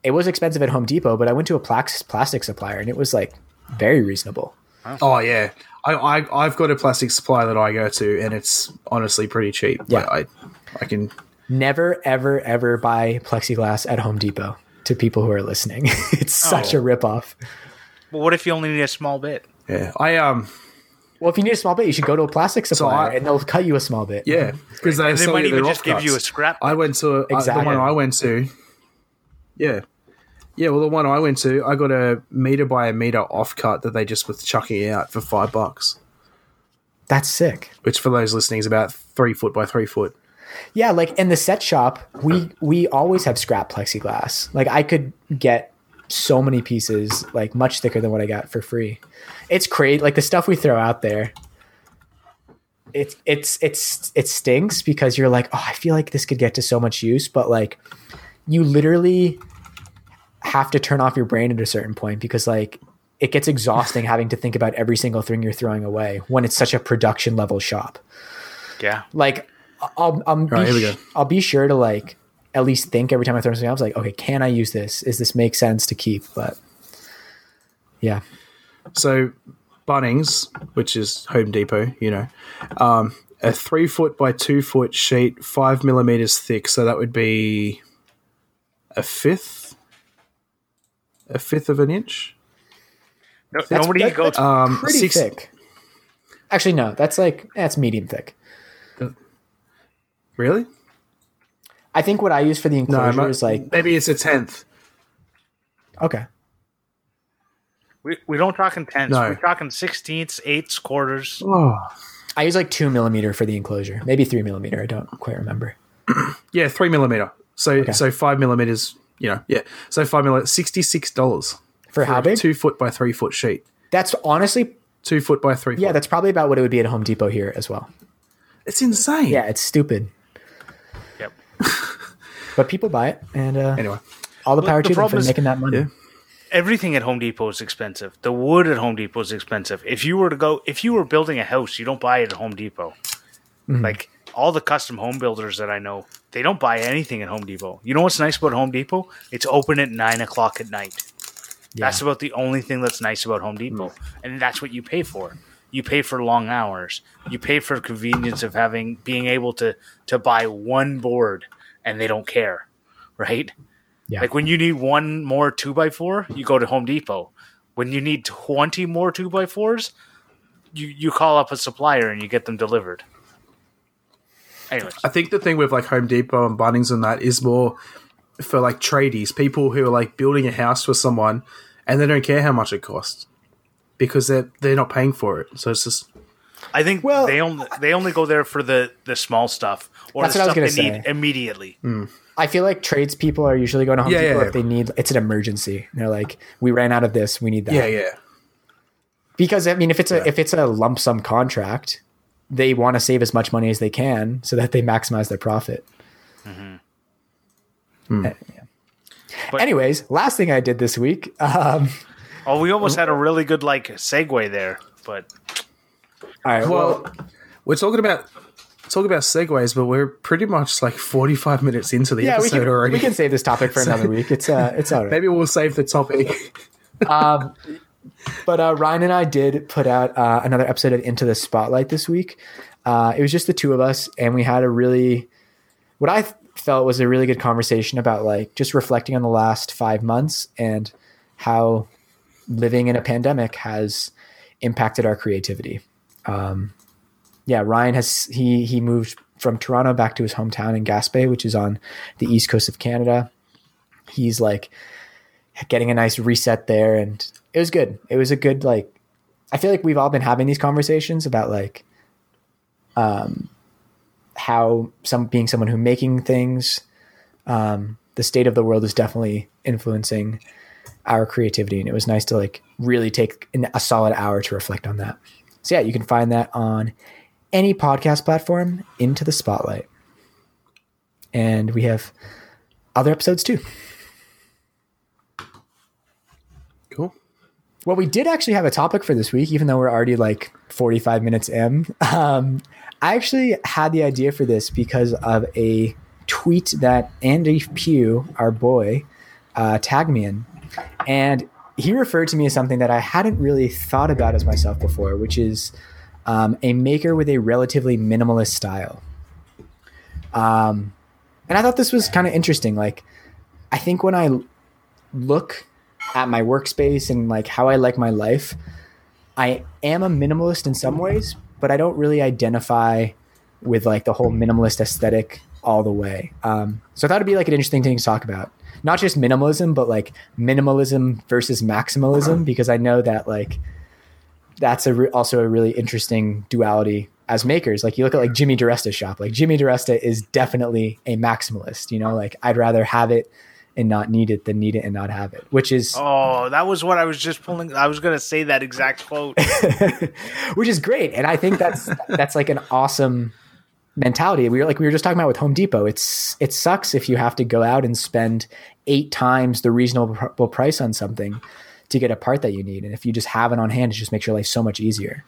It was expensive at Home Depot, but I went to a plastic supplier and it was like very reasonable. Wow. Oh yeah, I, I I've got a plastic supply that I go to, and it's honestly pretty cheap. Yeah, I I can never ever ever buy plexiglass at Home Depot. To people who are listening, it's oh. such a ripoff. Well, what if you only need a small bit? Yeah, I um. Well, if you need a small bit, you should go to a plastic supplier, so I, and they'll cut you a small bit. Yeah, because they, they might even just cuts. give you a scrap. I went to exactly. uh, the one I went to. Yeah. Yeah, well, the one I went to, I got a meter by a meter off cut that they just were chucking out for five bucks. That's sick. Which, for those listening, is about three foot by three foot. Yeah, like in the set shop, we we always have scrap plexiglass. Like I could get so many pieces, like much thicker than what I got for free. It's crazy. Like the stuff we throw out there, it's it's it's it stinks because you're like, oh, I feel like this could get to so much use, but like you literally have to turn off your brain at a certain point because like it gets exhausting having to think about every single thing you're throwing away when it's such a production level shop. Yeah, like. I'll I'll be, right, I'll be sure to like at least think every time I throw something out. I was like, okay, can I use this? Is this make sense to keep? But yeah. So Bunnings, which is Home Depot, you know, um, a three foot by two foot sheet, five millimeters thick. So that would be a fifth, a fifth of an inch. No, that's, nobody that, goes um, pretty six, thick. Actually, no, that's like that's medium thick. Really? I think what I use for the enclosure no, is like... Maybe it's a tenth. Okay. We we don't talk in tenths. No. We're talking sixteenths, eighths, quarters. Oh. I use like two millimeter for the enclosure. Maybe three millimeter. I don't quite remember. Yeah, three millimeter. So okay. so five millimeters, you know. Yeah. So five millimeter, sixty-six dollars. For, for how big? Two foot by three foot sheet. That's honestly... Two foot by three foot. Yeah, that's probably about what it would be at Home Depot here as well. It's insane. Yeah, it's stupid. But people buy it, and uh, anyway, all the power to them for making that money. Yeah. Everything at Home Depot is expensive. The wood at Home Depot is expensive. If you were to go, if you were building a house, you don't buy it at Home Depot. Mm-hmm. Like all the custom home builders that I know, they don't buy anything at Home Depot. You know what's nice about Home Depot? It's open at nine o'clock at night. Yeah. That's about the only thing that's nice about Home Depot, mm-hmm. and that's what you pay for. You pay for long hours. You pay for convenience of having being able to to buy one board. And they don't care, right? Yeah. Like when you need one more two by four, you go to Home Depot. When you need twenty more two by fours, you, you call up a supplier and you get them delivered. Anyways. I think the thing with like Home Depot and Bunnings and that is more for like tradies, people who are like building a house for someone and they don't care how much it costs because they're, they're not paying for it. So it's just... I think well, they only they only go there for the, the small stuff or that's the what stuff I was they say. Need immediately. Mm. I feel like tradespeople are usually going to Home yeah, Depot yeah, if yeah. they need it's an emergency. They're like, we ran out of this, we need that. Yeah, yeah. Because I mean, if it's yeah. a if it's a lump sum contract, they want to save as much money as they can so that they maximize their profit. Mm-hmm. Uh, yeah. But, anyways, last thing I did this week. Um, oh, we almost had a really good like segue there, but. All right, well, well, we're talking about talking about segues, but we're pretty much like forty-five minutes into the yeah, episode we can, already. We can save this topic for so, another week. It's uh, it's all right. Maybe we'll save the topic. um, but uh, Ryan and I did put out uh, another episode of Into the Spotlight this week. Uh, it was just the two of us, and we had a really what I felt was a really good conversation about like just reflecting on the last five months and how living in a pandemic has impacted our creativity. Um, yeah, Ryan has, he, he moved from Toronto back to his hometown in Gaspé, which is on the East coast of Canada. He's like getting a nice reset there. And it was good. It was a good, like, I feel like we've all been having these conversations about like, um, how some being someone who making things, um, the state of the world is definitely influencing our creativity. And it was nice to like really take an, a solid hour to reflect on that. So yeah, you can find that on any podcast platform, Into the Spotlight. And we have other episodes too. Cool. Well, we did actually have a topic for this week, even though we're already like forty-five minutes in. Um, I actually had the idea for this because of a tweet that Andy Pugh, our boy, uh, tagged me in. And he referred to me as something that I hadn't really thought about as myself before, which is um, a maker with a relatively minimalist style. Um, and I thought this was kind of interesting. Like, I think when I look at my workspace and like how I like my life, I am a minimalist in some ways, but I don't really identify with like the whole minimalist aesthetic all the way. Um, so I thought it'd be like an interesting thing to talk about. Not just minimalism, but like minimalism versus maximalism, because I know that like that's a re- also a really interesting duality as makers. Like you look at like Jimmy DiResta's shop, like Jimmy DiResta is definitely a maximalist, you know, like I'd rather have it and not need it than need it and not have it, which is... Oh, that was what I was just pulling. I was going to say that exact quote. Which is great. And I think that's that's like an awesome mentality. We were like we were just talking about with Home Depot. It's it sucks if you have to go out and spend eight times the reasonable price on something to get a part that you need. And if you just have it on hand, it just makes your life so much easier.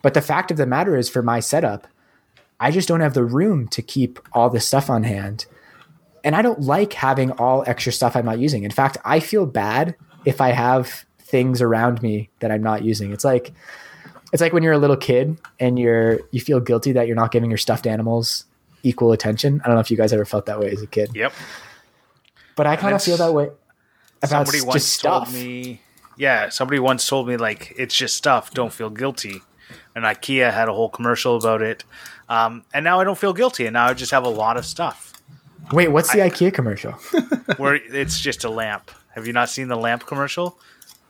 But the fact of the matter is, for my setup, I just don't have the room to keep all this stuff on hand. And I don't like having all extra stuff I'm not using. In fact, I feel bad if I have things around me that I'm not using. It's like it's like when you're a little kid and you're you feel guilty that you're not giving your stuffed animals equal attention. I don't know if you guys ever felt that way as a kid. Yep. But I kind of feel that way about somebody once just stuff. Told me, yeah, somebody once told me like it's just stuff, don't feel guilty. And IKEA had a whole commercial about it. Um, and now I don't feel guilty, and now I just have a lot of stuff. Wait, what's the I, IKEA commercial? Where it's just a lamp. Have you not seen the lamp commercial?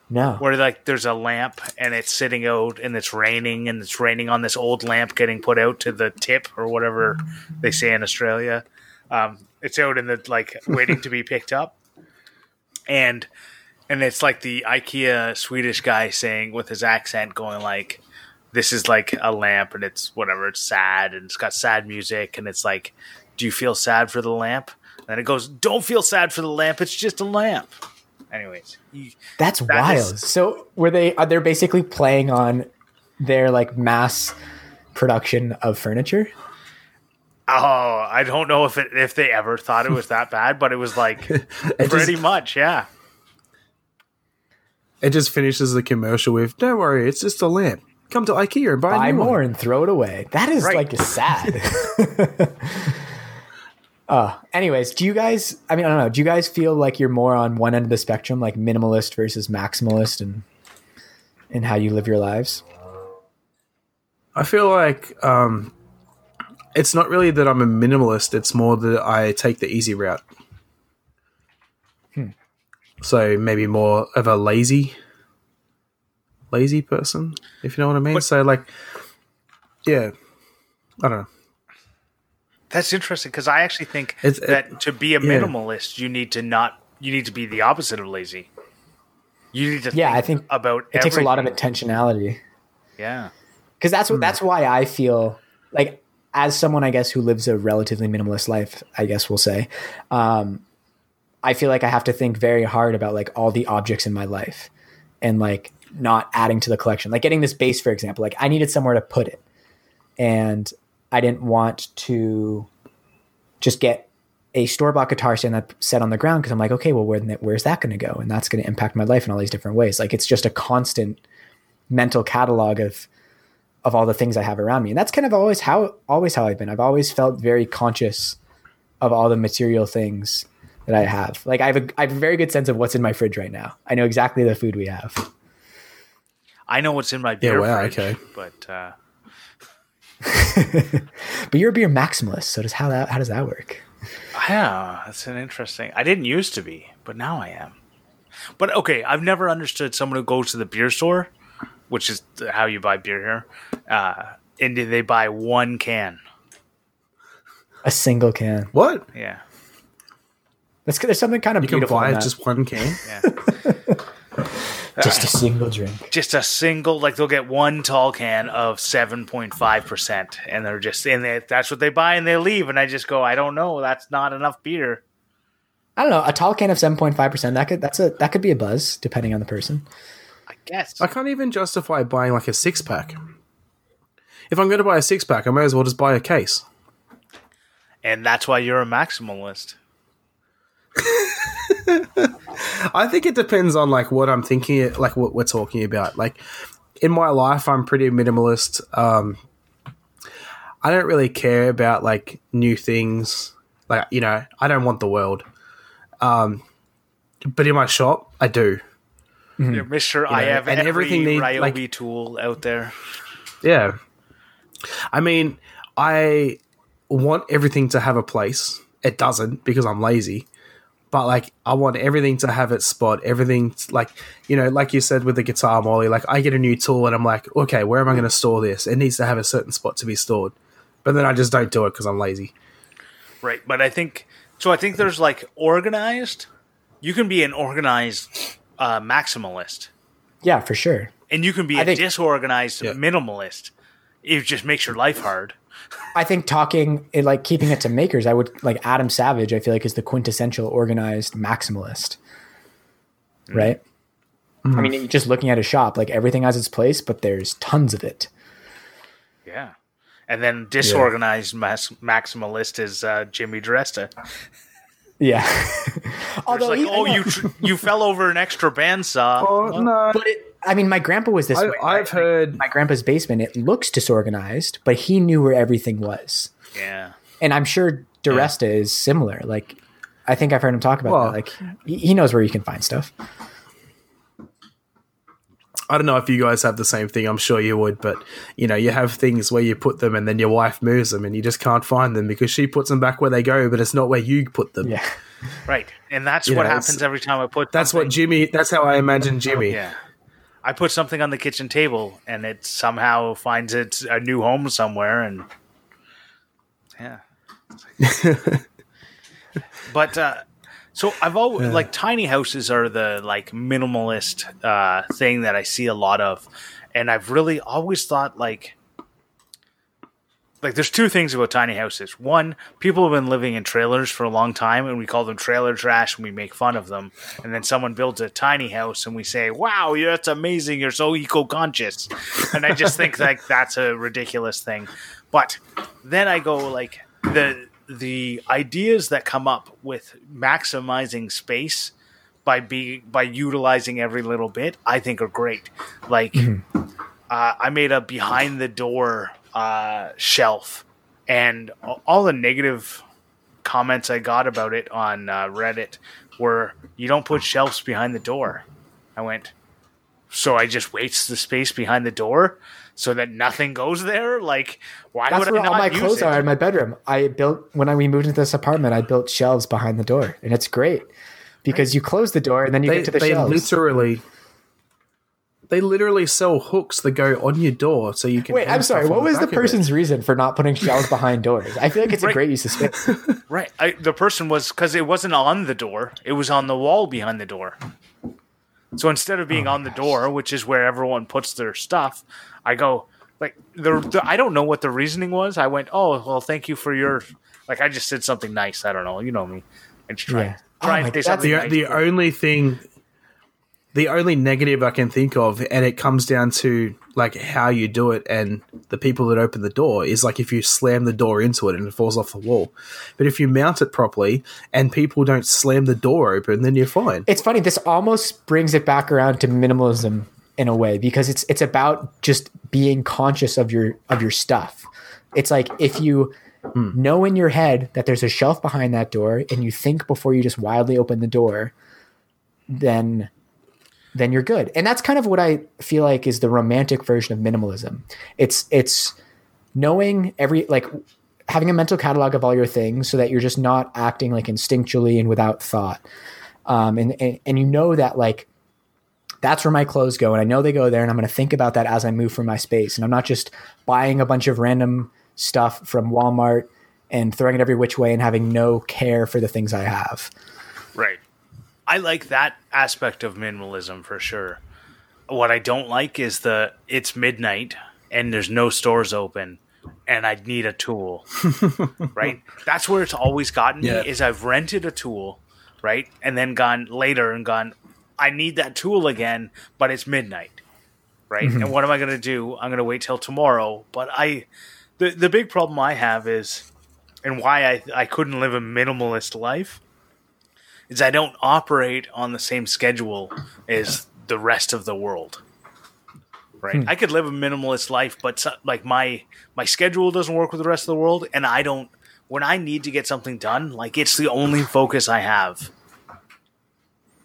No. Where like there's a lamp and it's sitting out and it's raining and it's raining on this old lamp getting put out to the tip or whatever they say in Australia. Um, it's out in the like waiting to be picked up, and and it's like the IKEA Swedish guy saying with his accent going like, "This is like a lamp and it's whatever. It's sad and it's got sad music and it's like." Do you feel sad for the lamp? And then it goes, don't feel sad for the lamp. It's just a lamp. Anyways. That's that wild. Is- so were they, are they basically playing on their like mass production of furniture? Oh, I don't know if it, if they ever thought it was that bad, but it was like it pretty just, much. Yeah. It just finishes the commercial with, don't worry, it's just a lamp. Come to IKEA and buy, buy more one. And throw it away. That is right. Like sad. Uh, anyways, do you guys, I mean, I don't know. Do you guys feel like you're more on one end of the spectrum, like minimalist versus maximalist and, and how you live your lives? I feel like, um, it's not really that I'm a minimalist. It's more that I take the easy route. Hmm. So maybe more of a lazy, lazy person, if you know what I mean. But, so like, yeah, I don't know. That's interesting because I actually think it's, that it, to be a minimalist, yeah. you need to not you need to be the opposite of lazy. You need to yeah, think I think about it everything. Takes a lot of intentionality. Yeah, because that's what mm. that's why I feel like as someone I guess who lives a relatively minimalist life, I guess we'll say, um, I feel like I have to think very hard about like all the objects in my life and like not adding to the collection. Like getting this base, for example, like I needed somewhere to put it, and I didn't want to just get a store-bought guitar stand that set on the ground because I'm like, okay, well, where, where's that going to go? And that's going to impact my life in all these different ways. Like it's just a constant mental catalog of of all the things I have around me. And that's kind of always how always how I've been. I've always felt very conscious of all the material things that I have. Like I have a, I have a very good sense of what's in my fridge right now. I know exactly the food we have. I know what's in my beer yeah, wow, fridge, okay. but... Uh... But you're a beer maximalist, so does how that how does that work? Yeah, that's an interesting. I didn't used to be, but now I am. But okay, I've never understood someone who goes to the beer store, which is how you buy beer here, uh, and they buy one can, a single can. What? Yeah, that's there's something kind of you beautiful can buy in that. Just one can. Yeah. Just a single drink. Just a single, like they'll get one tall can of seven point five percent, and they're just, and they, that's what they buy, and they leave. And I just go, I don't know, that's not enough beer. I don't know, a tall can of seven point five percent. That could that's a that could be a buzz, depending on the person. I guess I can't even justify buying like a six pack. If I'm going to buy a six pack, I may as well just buy a case. And that's why you're a maximalist. I think it depends on like what I'm thinking, like what we're talking about. Like in my life, I'm pretty minimalist. Um, I don't really care about like new things. Like, you know, I don't want the world. Um, but in my shop, I do. Mm-hmm. You're Mister You know, I have and every Ryobi like, tool out there. Yeah. I mean, I want everything to have a place. It doesn't because I'm lazy. But, like, I want everything to have its spot. Everything, like, you know, like you said with the guitar, Morley, like, I get a new tool and I'm like, okay, where am I going to store this? It needs to have a certain spot to be stored. But then I just don't do it because I'm lazy. Right. But I think, so I think there's, like, organized. You can be an organized uh, maximalist. Yeah, for sure. And you can be I a think, disorganized yeah. minimalist. It just makes your life hard. I think talking, it, like keeping it to makers, I would like Adam Savage, I feel like is the quintessential organized maximalist, mm. right? Mm. I mean, just looking at a shop, like everything has its place, but there's tons of it. Yeah. And then disorganized yeah. mas- maximalist is uh, Jimmy DiResta. Yeah. Although like, he, oh, you tr- you fell over an extra bandsaw. Oh, no. But it, I mean, my grandpa was this I, way. I've I, heard... My grandpa's basement, it looks disorganized, but he knew where everything was. Yeah. And I'm sure DiResta yeah. is similar. Like, I think I've heard him talk about well, that. Like, he knows where you can find stuff. I don't know if you guys have the same thing. I'm sure you would. But, you know, you have things where you put them and then your wife moves them and you just can't find them because she puts them back where they go, but it's not where you put them. Yeah. Right. And that's you what know, happens every time I put That's something. What Jimmy... That's how I imagine Jimmy. Yeah. I put something on the kitchen table, and it somehow finds its a new home somewhere, and yeah. But uh, so I've always yeah. like tiny houses are the like minimalist uh, thing that I see a lot of, and I've really always thought like like there's two things about tiny houses. One, people have been living in trailers for a long time, and we call them trailer trash, and we make fun of them. And then someone builds a tiny house, and we say, wow, that's amazing. You're so eco-conscious. And I just think like that's a ridiculous thing. But then I go like the the ideas that come up with maximizing space by be, by utilizing every little bit, I think are great. Like mm-hmm. uh, I made a behind-the-door Uh, shelf, and all the negative comments I got about it on uh, Reddit were, you don't put shelves behind the door. I went, so I just waste the space behind the door so that nothing goes there? Like, why That's would I not use it? That's where all my clothes it? Are in my bedroom. I built, when I, we moved into this apartment, I built shelves behind the door, and it's great because you close the door and then you they, get to the they shelves. Literally... They literally sell hooks that go on your door so you can... Wait, I'm sorry. What the was the person's reason for not putting shelves behind doors? I feel like it's right. a great use of space. Right. I, the person was... Because it wasn't on the door. It was on the wall behind the door. So instead of being oh on the gosh. door, which is where everyone puts their stuff, I go... like the, the I don't know what the reasoning was. I went, oh, well, thank you for your... Like, I just said something nice. I don't know. You know me. I just try, yeah. try oh and say something the, nice. The only thing... The only negative I can think of, and it comes down to like how you do it and the people that open the door, is like if you slam the door into it and it falls off the wall. But if you mount it properly and people don't slam the door open, then you're fine. It's funny. This almost brings it back around to minimalism in a way, because it's it's about just being conscious of your of your stuff. It's like if you mm. know in your head that there's a shelf behind that door and you think before you just wildly open the door, then... then you're good. And that's kind of what I feel like is the romantic version of minimalism. It's it's knowing every, like having a mental catalog of all your things so that you're just not acting like instinctually and without thought. Um, and, and, and you know that like, that's where my clothes go. And I know they go there, and I'm going to think about that as I move from my space. And I'm not just buying a bunch of random stuff from Walmart and throwing it every which way and having no care for the things I have. Right. I like that aspect of minimalism for sure. What I don't like is the it's midnight and there's no stores open and I need a tool, right? That's where it's always gotten yeah. me is I've rented a tool, right? And then gone later and gone, I need that tool again, but it's midnight, right? Mm-hmm. And what am I going to do? I'm going to wait till tomorrow. But I, the, the big problem I have is, and why I, I couldn't live a minimalist life, is I don't operate on the same schedule as the rest of the world. Right? Hmm. I could live a minimalist life, but so, like my my schedule doesn't work with the rest of the world, and I don't. When I need to get something done, like it's the only focus I have.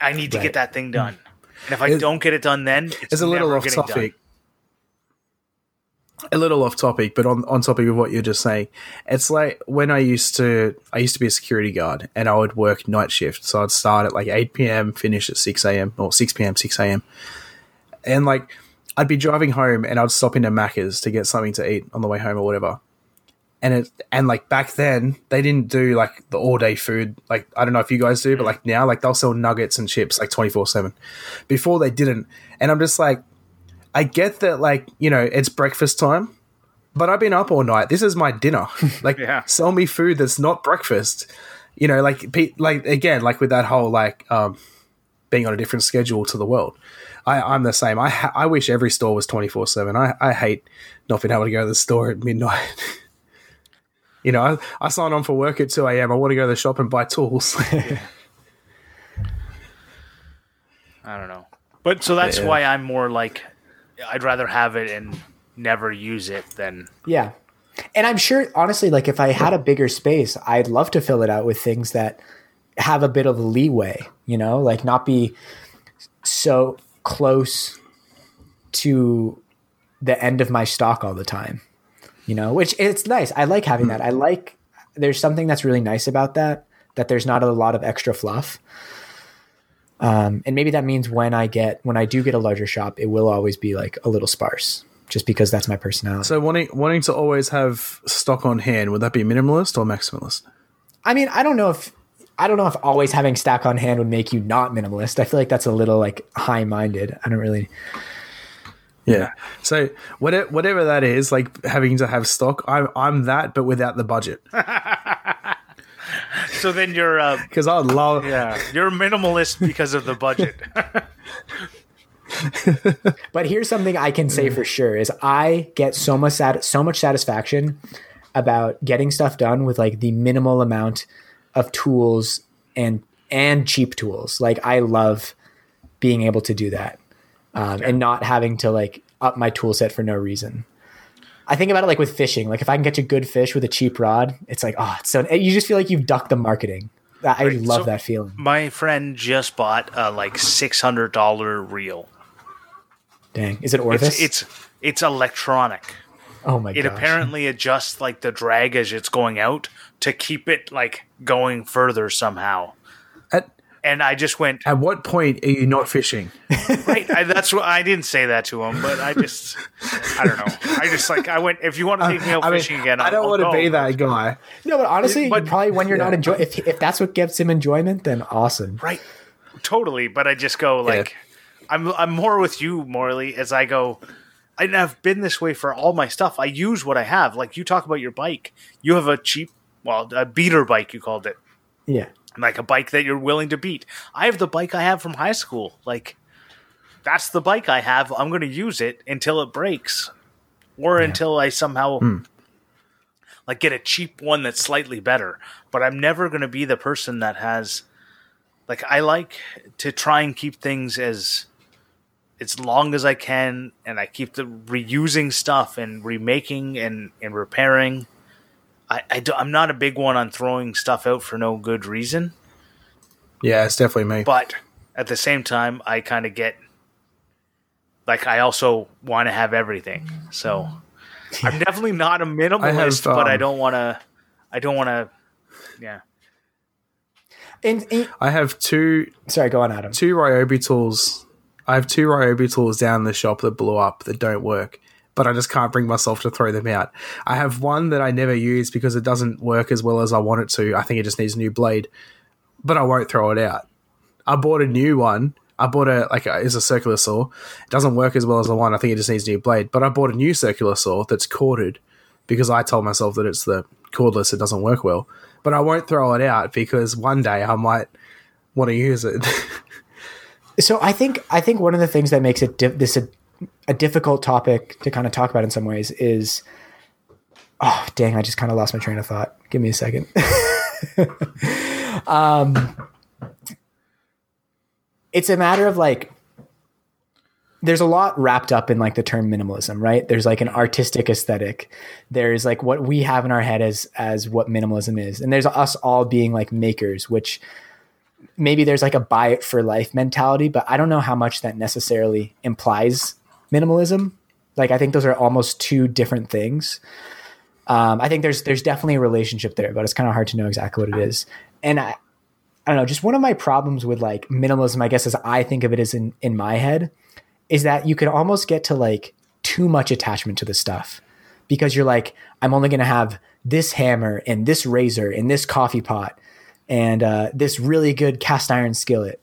I need right. to get that thing done, and if I it's, don't get it done, then it's, it's a little off topic. Done. A little off topic, but on on topic of what you're just saying, it's like when I used to I used to be a security guard, and I would work night shift, so I'd start at like eight p.m., finish at six a.m. or six p.m., six a.m., and like. I'd be driving home and I'd stop into Macca's to get something to eat on the way home or whatever. And it and like back then they didn't do like the all day food. Like I don't know if you guys do, but like now like they'll sell nuggets and chips like twenty-four seven. Before they didn't. And I'm just like, I get that like, you know, it's breakfast time, but I've been up all night. This is my dinner. Like yeah. Sell me food that's not breakfast. You know, like like again, like with that whole like um, being on a different schedule to the world. I, I'm the same. I ha- I wish every store was twenty-four seven. I, I hate not being able to go to the store at midnight. You know, I, I sign on for work at two a.m. I want to go to the shop and buy tools. Yeah. I don't know. But so that's yeah. why I'm more like, I'd rather have it and never use it than. Yeah. And I'm sure, honestly, like if I had a bigger space, I'd love to fill it out with things that have a bit of leeway, you know, like not be so close to the end of my stock all the time, you know, which it's nice. I like having that. I like, there's something that's really nice about that, that there's not a lot of extra fluff. Um, and maybe that means when I get, when I do get a larger shop, it will always be like a little sparse just because that's my personality. So wanting, wanting to always have stock on hand, would that be minimalist or maximalist? I mean, I don't know if, I don't know if always having stack on hand would make you not minimalist. I feel like that's a little like high-minded. I don't really. Yeah. So whatever, whatever that is, like having to have stock, I'm, I'm that, but without the budget. So then you're uh, because I love. Yeah. You're minimalist because of the budget. But here's something I can say for sure is I get so much sat- so much satisfaction about getting stuff done with like the minimal amount of tools and and cheap tools. Like I love being able to do that um, and not having to like up my tool set for no reason. I think about it like with fishing. Like if I can catch a good fish with a cheap rod, it's like, oh, it's so, you just feel like you've ducked the marketing. I right. love so that feeling. My friend just bought a like six hundred dollars reel. Dang. Is it Orvis? It's, it's, it's electronic. Oh my god! It gosh. Apparently adjusts like the drag as it's going out to keep it like going further somehow. At, and I just went. At what point are you not fishing? Right, I, that's what I didn't say that to him, but I just, I don't know. I just like I went. If you want to take me out I fishing mean, again, I'll, I don't I'll want to go. Be that guy. No, but honestly, but, probably when you're yeah. not enjoying, if if that's what gives him enjoyment, then awesome. Right, totally. But I just go like, yeah. I'm I'm more with you, Morley, as I go. And I've been this way for all my stuff. I use what I have. Like you talk about your bike. You have a cheap, well, a beater bike, you called it. Yeah. Like a bike that you're willing to beat. I have the bike I have from high school. Like that's the bike I have. I'm going to use it until it breaks or yeah. until I somehow mm. like get a cheap one that's slightly better. But I'm never going to be the person that has like I like to try and keep things as – as long as I can, and I keep the reusing stuff and remaking and, and repairing. I, I do, I'm not a big one on throwing stuff out for no good reason. Yeah, it's definitely me. But at the same time, I kind of get like I also want to have everything. So I'm definitely not a minimalist, I have, um, but I don't want to. I don't want to. Yeah. And, and I have two. Sorry, go on, Adam. Two Ryobi tools. I have two Ryobi tools down the shop that blew up that don't work, but I just can't bring myself to throw them out. I have one that I never use because it doesn't work as well as I want it to. I think it just needs a new blade, but I won't throw it out. I bought a new one. I bought a like a, it's a circular saw. It doesn't work as well as the one. I think it just needs a new blade, but I bought a new circular saw that's corded because I told myself that it's the cordless. It doesn't work well, but I won't throw it out because one day I might want to use it. So I think I think one of the things that makes it di- this a, a difficult topic to kind of talk about in some ways is, oh dang, I just kind of lost my train of thought. Give me a second. um, it's a matter of like, there's a lot wrapped up in like the term minimalism, right? There's like an artistic aesthetic. There's like what we have in our head as, as what minimalism is. And there's us all being like makers, which maybe there's like a buy it for life mentality, but I don't know how much that necessarily implies minimalism. Like, I think those are almost two different things. Um, I think there's, there's definitely a relationship there, but it's kind of hard to know exactly what it is. And I, I don't know, just one of my problems with like minimalism, I guess, as I think of it as in, in my head, is that you could almost get to like too much attachment to the stuff, because you're like, I'm only going to have this hammer and this razor and this coffee pot and uh, this really good cast iron skillet.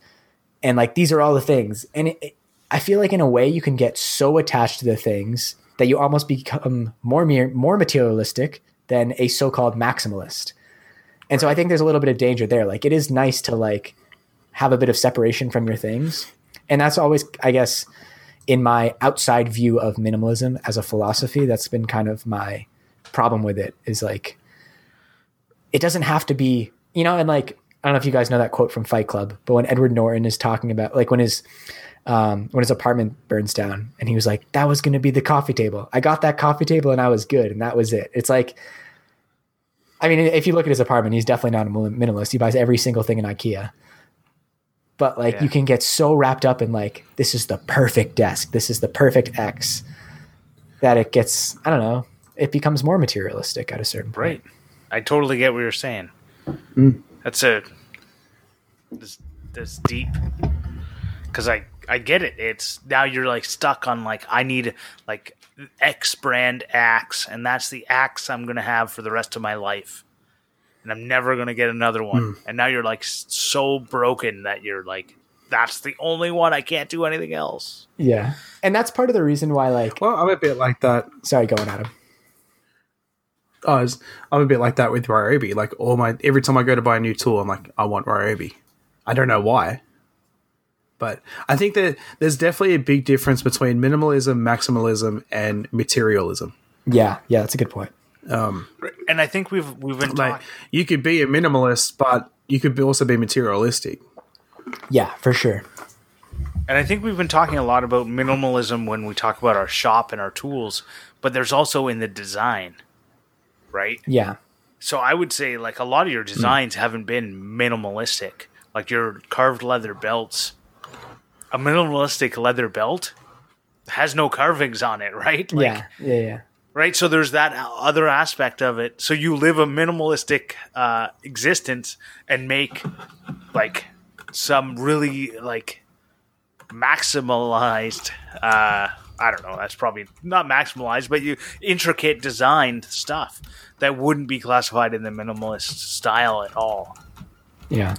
And like, these are all the things. And it, it, I feel like in a way you can get so attached to the things that you almost become more mere, more materialistic than a so-called maximalist. And so I think there's a little bit of danger there. Like, it is nice to like have a bit of separation from your things. And that's always, I guess, in my outside view of minimalism as a philosophy, that's been kind of my problem with it, is like, it doesn't have to be, you know, and like, I don't know if you guys know that quote from Fight Club, but when Edward Norton is talking about like when his, um, when his apartment burns down and he was like, that was going to be the coffee table. I got that coffee table and I was good. And that was it. It's like, I mean, if you look at his apartment, he's definitely not a minimalist. He buys every single thing in IKEA. But like, yeah. You can get so wrapped up in like, this is the perfect desk, this is the perfect X, that it gets, I don't know, it becomes more materialistic at a certain point. Right. I totally get what you're saying. Mm. That's a, this, this deep, because I, I get it. It's now you're like stuck on like, I need like X brand axe, and that's the axe I'm going to have for the rest of my life. And I'm never going to get another one. Mm. And now you're like so broken that you're like, that's the only one. I can't do anything else. Yeah. And that's part of the reason why, like, well, I'm a bit like that. Sorry, go on, Adam. I was, I'm a bit like that with Ryobi. Like, all my, every time I go to buy a new tool, I'm like, I want Ryobi. I don't know why. But I think that there's definitely a big difference between minimalism, maximalism, and materialism. Yeah. Yeah. That's a good point. Um, and I think we've we've been like, talking. You could be a minimalist, but you could be also be materialistic. Yeah, for sure. And I think we've been talking a lot about minimalism when we talk about our shop and our tools, but there's also in the design, right? Yeah. So I would say like a lot of your designs mm. haven't been minimalistic, like your carved leather belts. A minimalistic leather belt has no carvings on it, right? Like, yeah. Yeah. Yeah. Right, so there's that other aspect of it. So you live a minimalistic uh, existence and make like some really like maximalized. Uh, I don't know. That's probably not maximalized, but you intricate designed stuff that wouldn't be classified in the minimalist style at all. Yeah,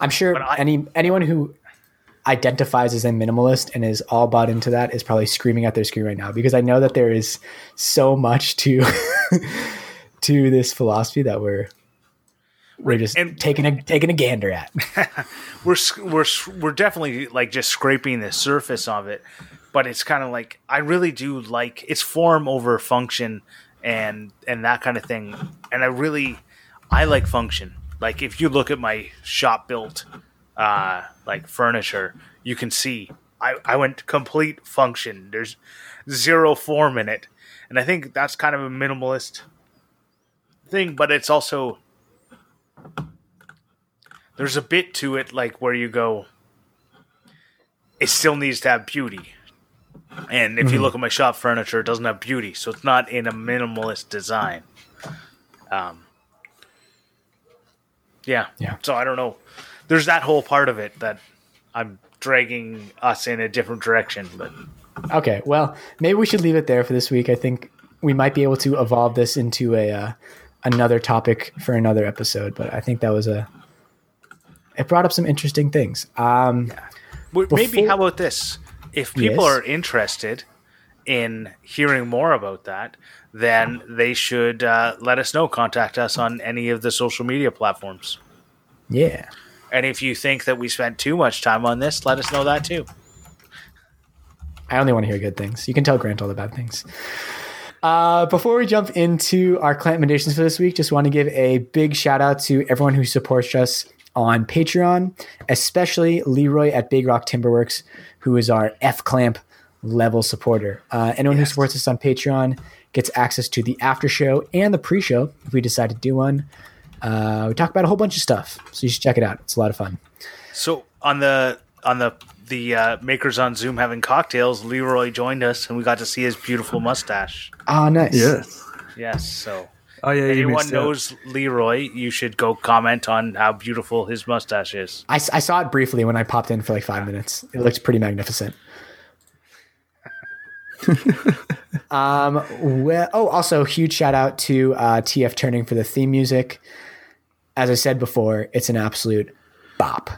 I'm sure I, any anyone who identifies as a minimalist and is all bought into that is probably screaming at their screen right now, because I know that there is so much to to this philosophy that we're we're just and, taking a taking a gander at. we're we're we're definitely like just scraping the surface of it, but it's kind of like I really do like it's form over function and and that kind of thing, and I really I like function. Like if you look at my shop built uh like furniture, you can see I, I went complete function. There's zero form in it, and I think that's kind of a minimalist thing, but it's also there's a bit to it like where you go it still needs to have beauty, and if mm-hmm. you look at my shop furniture, it doesn't have beauty, so it's not in a minimalist design. um yeah yeah so I don't know. There's that whole part of it that I'm dragging us in a different direction. But okay, well, maybe we should leave it there for this week. I think we might be able to evolve this into a uh, another topic for another episode. But I think that was a it brought up some interesting things. Um, yeah. Before, maybe how about this? If people yes. are interested in hearing more about that, then they should uh, let us know. Contact us on any of the social media platforms. Yeah. And if you think that we spent too much time on this, let us know that too. I only want to hear good things. You can tell Grant all the bad things. Uh, before we jump into our Clamp Mendations for this week, just want to give a big shout out to everyone who supports us on Patreon, especially Leroy at Big Rock Timberworks, who is our F-Clamp level supporter. Uh, anyone yes. who supports us on Patreon gets access to the after show and the pre-show if we decide to do one. Uh, we talk about a whole bunch of stuff, so you should check it out. It's a lot of fun. So on the on the the uh, Makers on Zoom having cocktails, Leroy joined us, and we got to see his beautiful mustache. Oh, nice. Yes. Yes, so... Oh, yeah, anyone knows Leroy, you should go comment on how beautiful his mustache is. I, I saw it briefly when I popped in for like five minutes. It looked pretty magnificent. um. Well, oh, also huge shout out to uh, T F Turning for the theme music. As I said before, it's an absolute bop.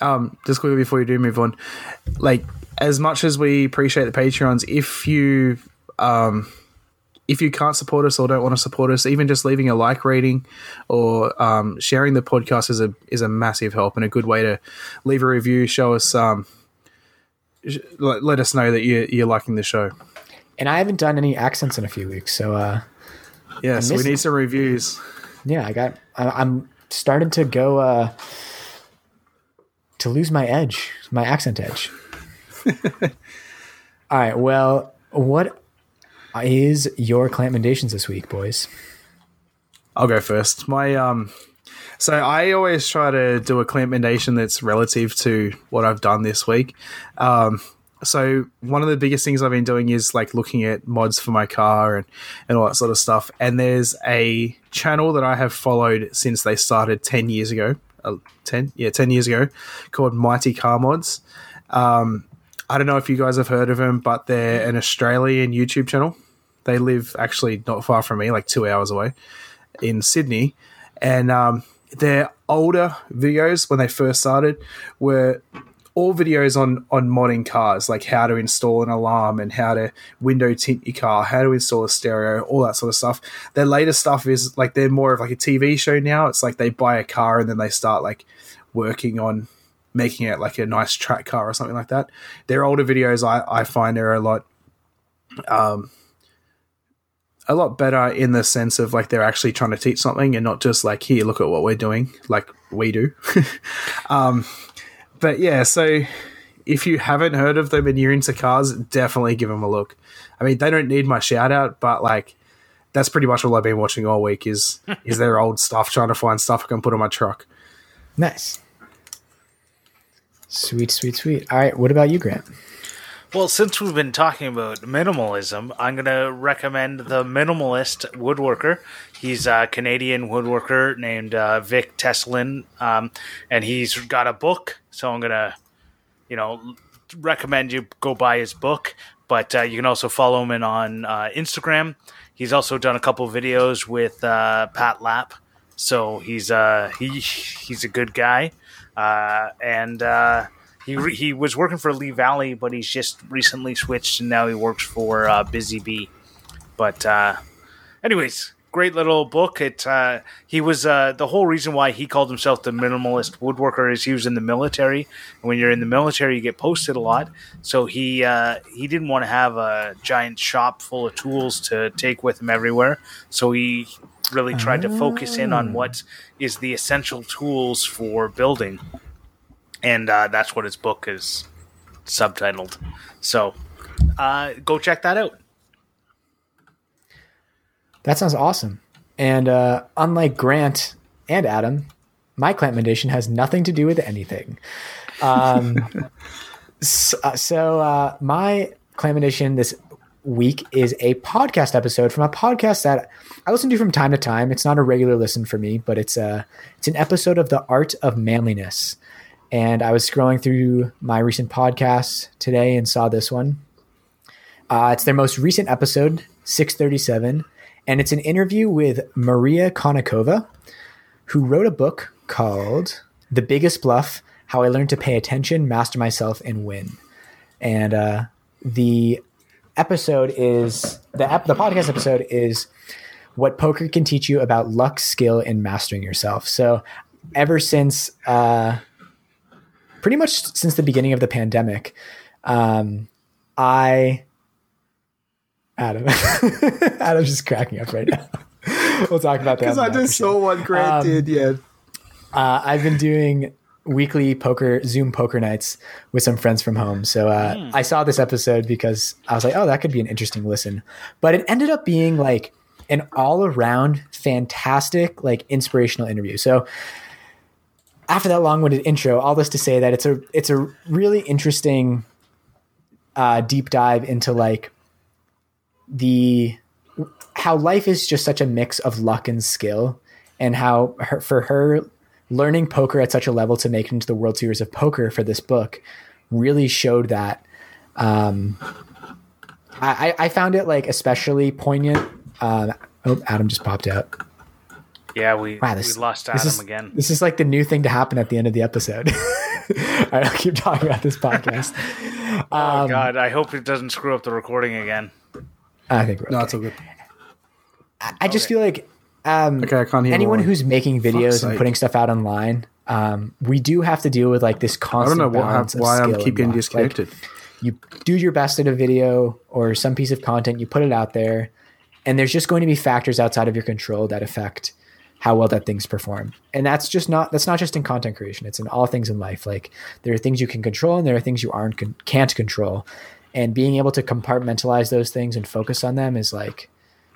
Um, just quickly before you do move on, like as much as we appreciate the Patreons, if you um. if you can't support us or don't want to support us, even just leaving a like rating or um, sharing the podcast is a is a massive help and a good way to leave a review, show us, um, sh- let us know that you, you're liking the show. And I haven't done any accents in a few weeks, so uh, yeah, so we need some reviews. Yeah, I got. I, I'm starting to go uh, to lose my edge, my accent edge. All right, well, what is your Clampmendations this week, boys? I'll go first. My um, so I always try to do a Clampmendation that's relative to what I've done this week. Um, so one of the biggest things I've been doing is like looking at mods for my car and, and all that sort of stuff. And there's a channel that I have followed since they started ten years ago, uh, ten yeah, ten years ago, called Mighty Car Mods. Um, I don't know if you guys have heard of them, but they're an Australian YouTube channel. They live actually not far from me, like two hours away in Sydney. And um, their older videos when they first started were all videos on, on modding cars, like how to install an alarm and how to window tint your car, how to install a stereo, all that sort of stuff. Their latest stuff is like they're more of like a T V show now. It's like they buy a car and then they start like working on making it like a nice track car or something like that. Their older videos, I, I find they're a lot... Um, a lot better in the sense of like they're actually trying to teach something and not just like, here, look at what we're doing, like we do. um, but yeah, so if you haven't heard of them and you're into cars, definitely give them a look. I mean, they don't need my shout out, but like that's pretty much all I've been watching all week is, is their old stuff, trying to find stuff I can put on my truck. Nice. Sweet, sweet, sweet. All right. What about you, Grant? Well, since we've been talking about minimalism, I'm going to recommend the minimalist woodworker. He's a Canadian woodworker named uh, Vic Teslin, um, and he's got a book. So I'm going to, you know, recommend you go buy his book. But uh, you can also follow him in on uh, Instagram. He's also done a couple videos with uh, Pat Lapp, so he's uh, he he's a good guy, uh, and. Uh, He re- he was working for Lee Valley, but he's just recently switched, and now he works for uh, Busy Bee. But uh, anyways, great little book. It uh, he was uh, the whole reason why he called himself the minimalist woodworker is he was in the military, and when you're in the military, you get posted a lot. So he uh, he didn't want to have a giant shop full of tools to take with him everywhere. So he really tried oh. to focus in on what is the essential tools for building. And uh, that's what his book is subtitled. So uh, go check that out. That sounds awesome. And uh, unlike Grant and Adam, my Clampmendation has nothing to do with anything. Um, so so uh, my Clampmendation this week is a podcast episode from a podcast that I listen to from time to time. It's not a regular listen for me, but it's a, it's an episode of The Art of Manliness. And I was scrolling through my recent podcasts today and saw this one. Uh, it's their most recent episode, six thirty-seven. And it's an interview with Maria Konnikova, who wrote a book called The Biggest Bluff, How I Learned to Pay Attention, Master Myself, and Win. And uh, the episode is – the ep- the podcast episode is what poker can teach you about luck, skill, and mastering yourself. So ever since uh, – pretty much since the beginning of the pandemic, um, I, Adam, Adam's just cracking up right now. We'll talk about that. Because I just show. saw what Grant um, did, yeah. Uh, I've been doing weekly poker, Zoom poker nights with some friends from home. So uh, mm. I saw this episode because I was like, oh, that could be an interesting listen. But it ended up being like an all-around fantastic, like inspirational interview. So after that long-winded intro, all this to say that it's a it's a really interesting uh, deep dive into like the how life is just such a mix of luck and skill, and how her, for her learning poker at such a level to make it into the World Series of Poker for this book really showed that. Um, I, I found it like especially poignant. Uh, oh, Adam just popped out. Yeah, we, wow, this, we lost Adam this is, again. This is like the new thing to happen at the end of the episode. All right, I'll keep talking about this podcast. um, oh, God. I hope it doesn't screw up the recording again. I think we're okay. No, it's all good. I, I just okay. feel like um, okay, I can't hear anyone more. Who's making videos Fuck and putting sake. Stuff out online, um, we do have to deal with like this constant I don't know balance why, of why I'm keeping disconnected. Like, you do your best at a video or some piece of content, you put it out there, and there's just going to be factors outside of your control that affect how well that thing's performed. And that's just not, that's not just in content creation. It's in all things in life. Like there are things you can control and there are things you aren't, con- can't control. And being able to compartmentalize those things and focus on them is like,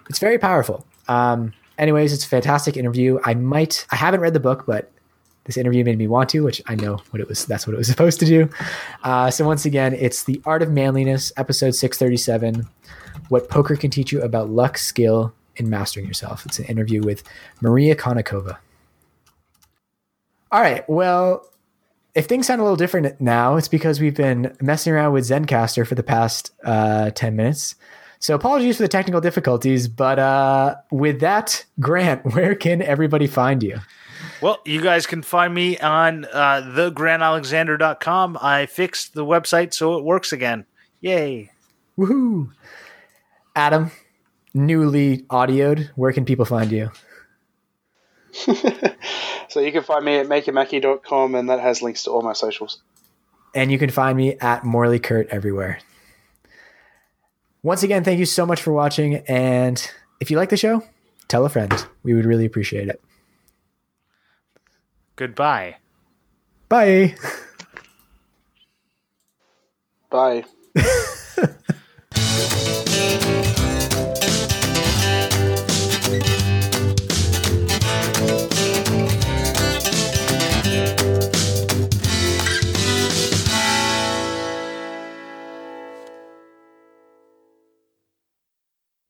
it's very powerful. Um, anyways, it's a fantastic interview. I might, I haven't read the book, but this interview made me want to, which I know what it was. That's what it was supposed to do. Uh, so once again, it's The Art of Manliness, episode six thirty-seven, What Poker Can Teach You About Luck, Skill, in Mastering Yourself. It's an interview with Maria Konnikova. All right. Well, if things sound a little different now, it's because we've been messing around with Zencastr for the past uh, ten minutes. So apologies for the technical difficulties, but uh, with that, Grant, where can everybody find you? Well, you guys can find me on uh, the grant alexander dot com. I fixed the website so it works again. Yay. Woohoo. Adam, newly audioed, where can people find you? So you can find me at maker mackey dot com, and that has links to all my socials. And you can find me at Morley Kurt everywhere. Once again, thank you so much for watching, and if you like the show, tell a friend. We would really appreciate it. Goodbye. Bye. Bye.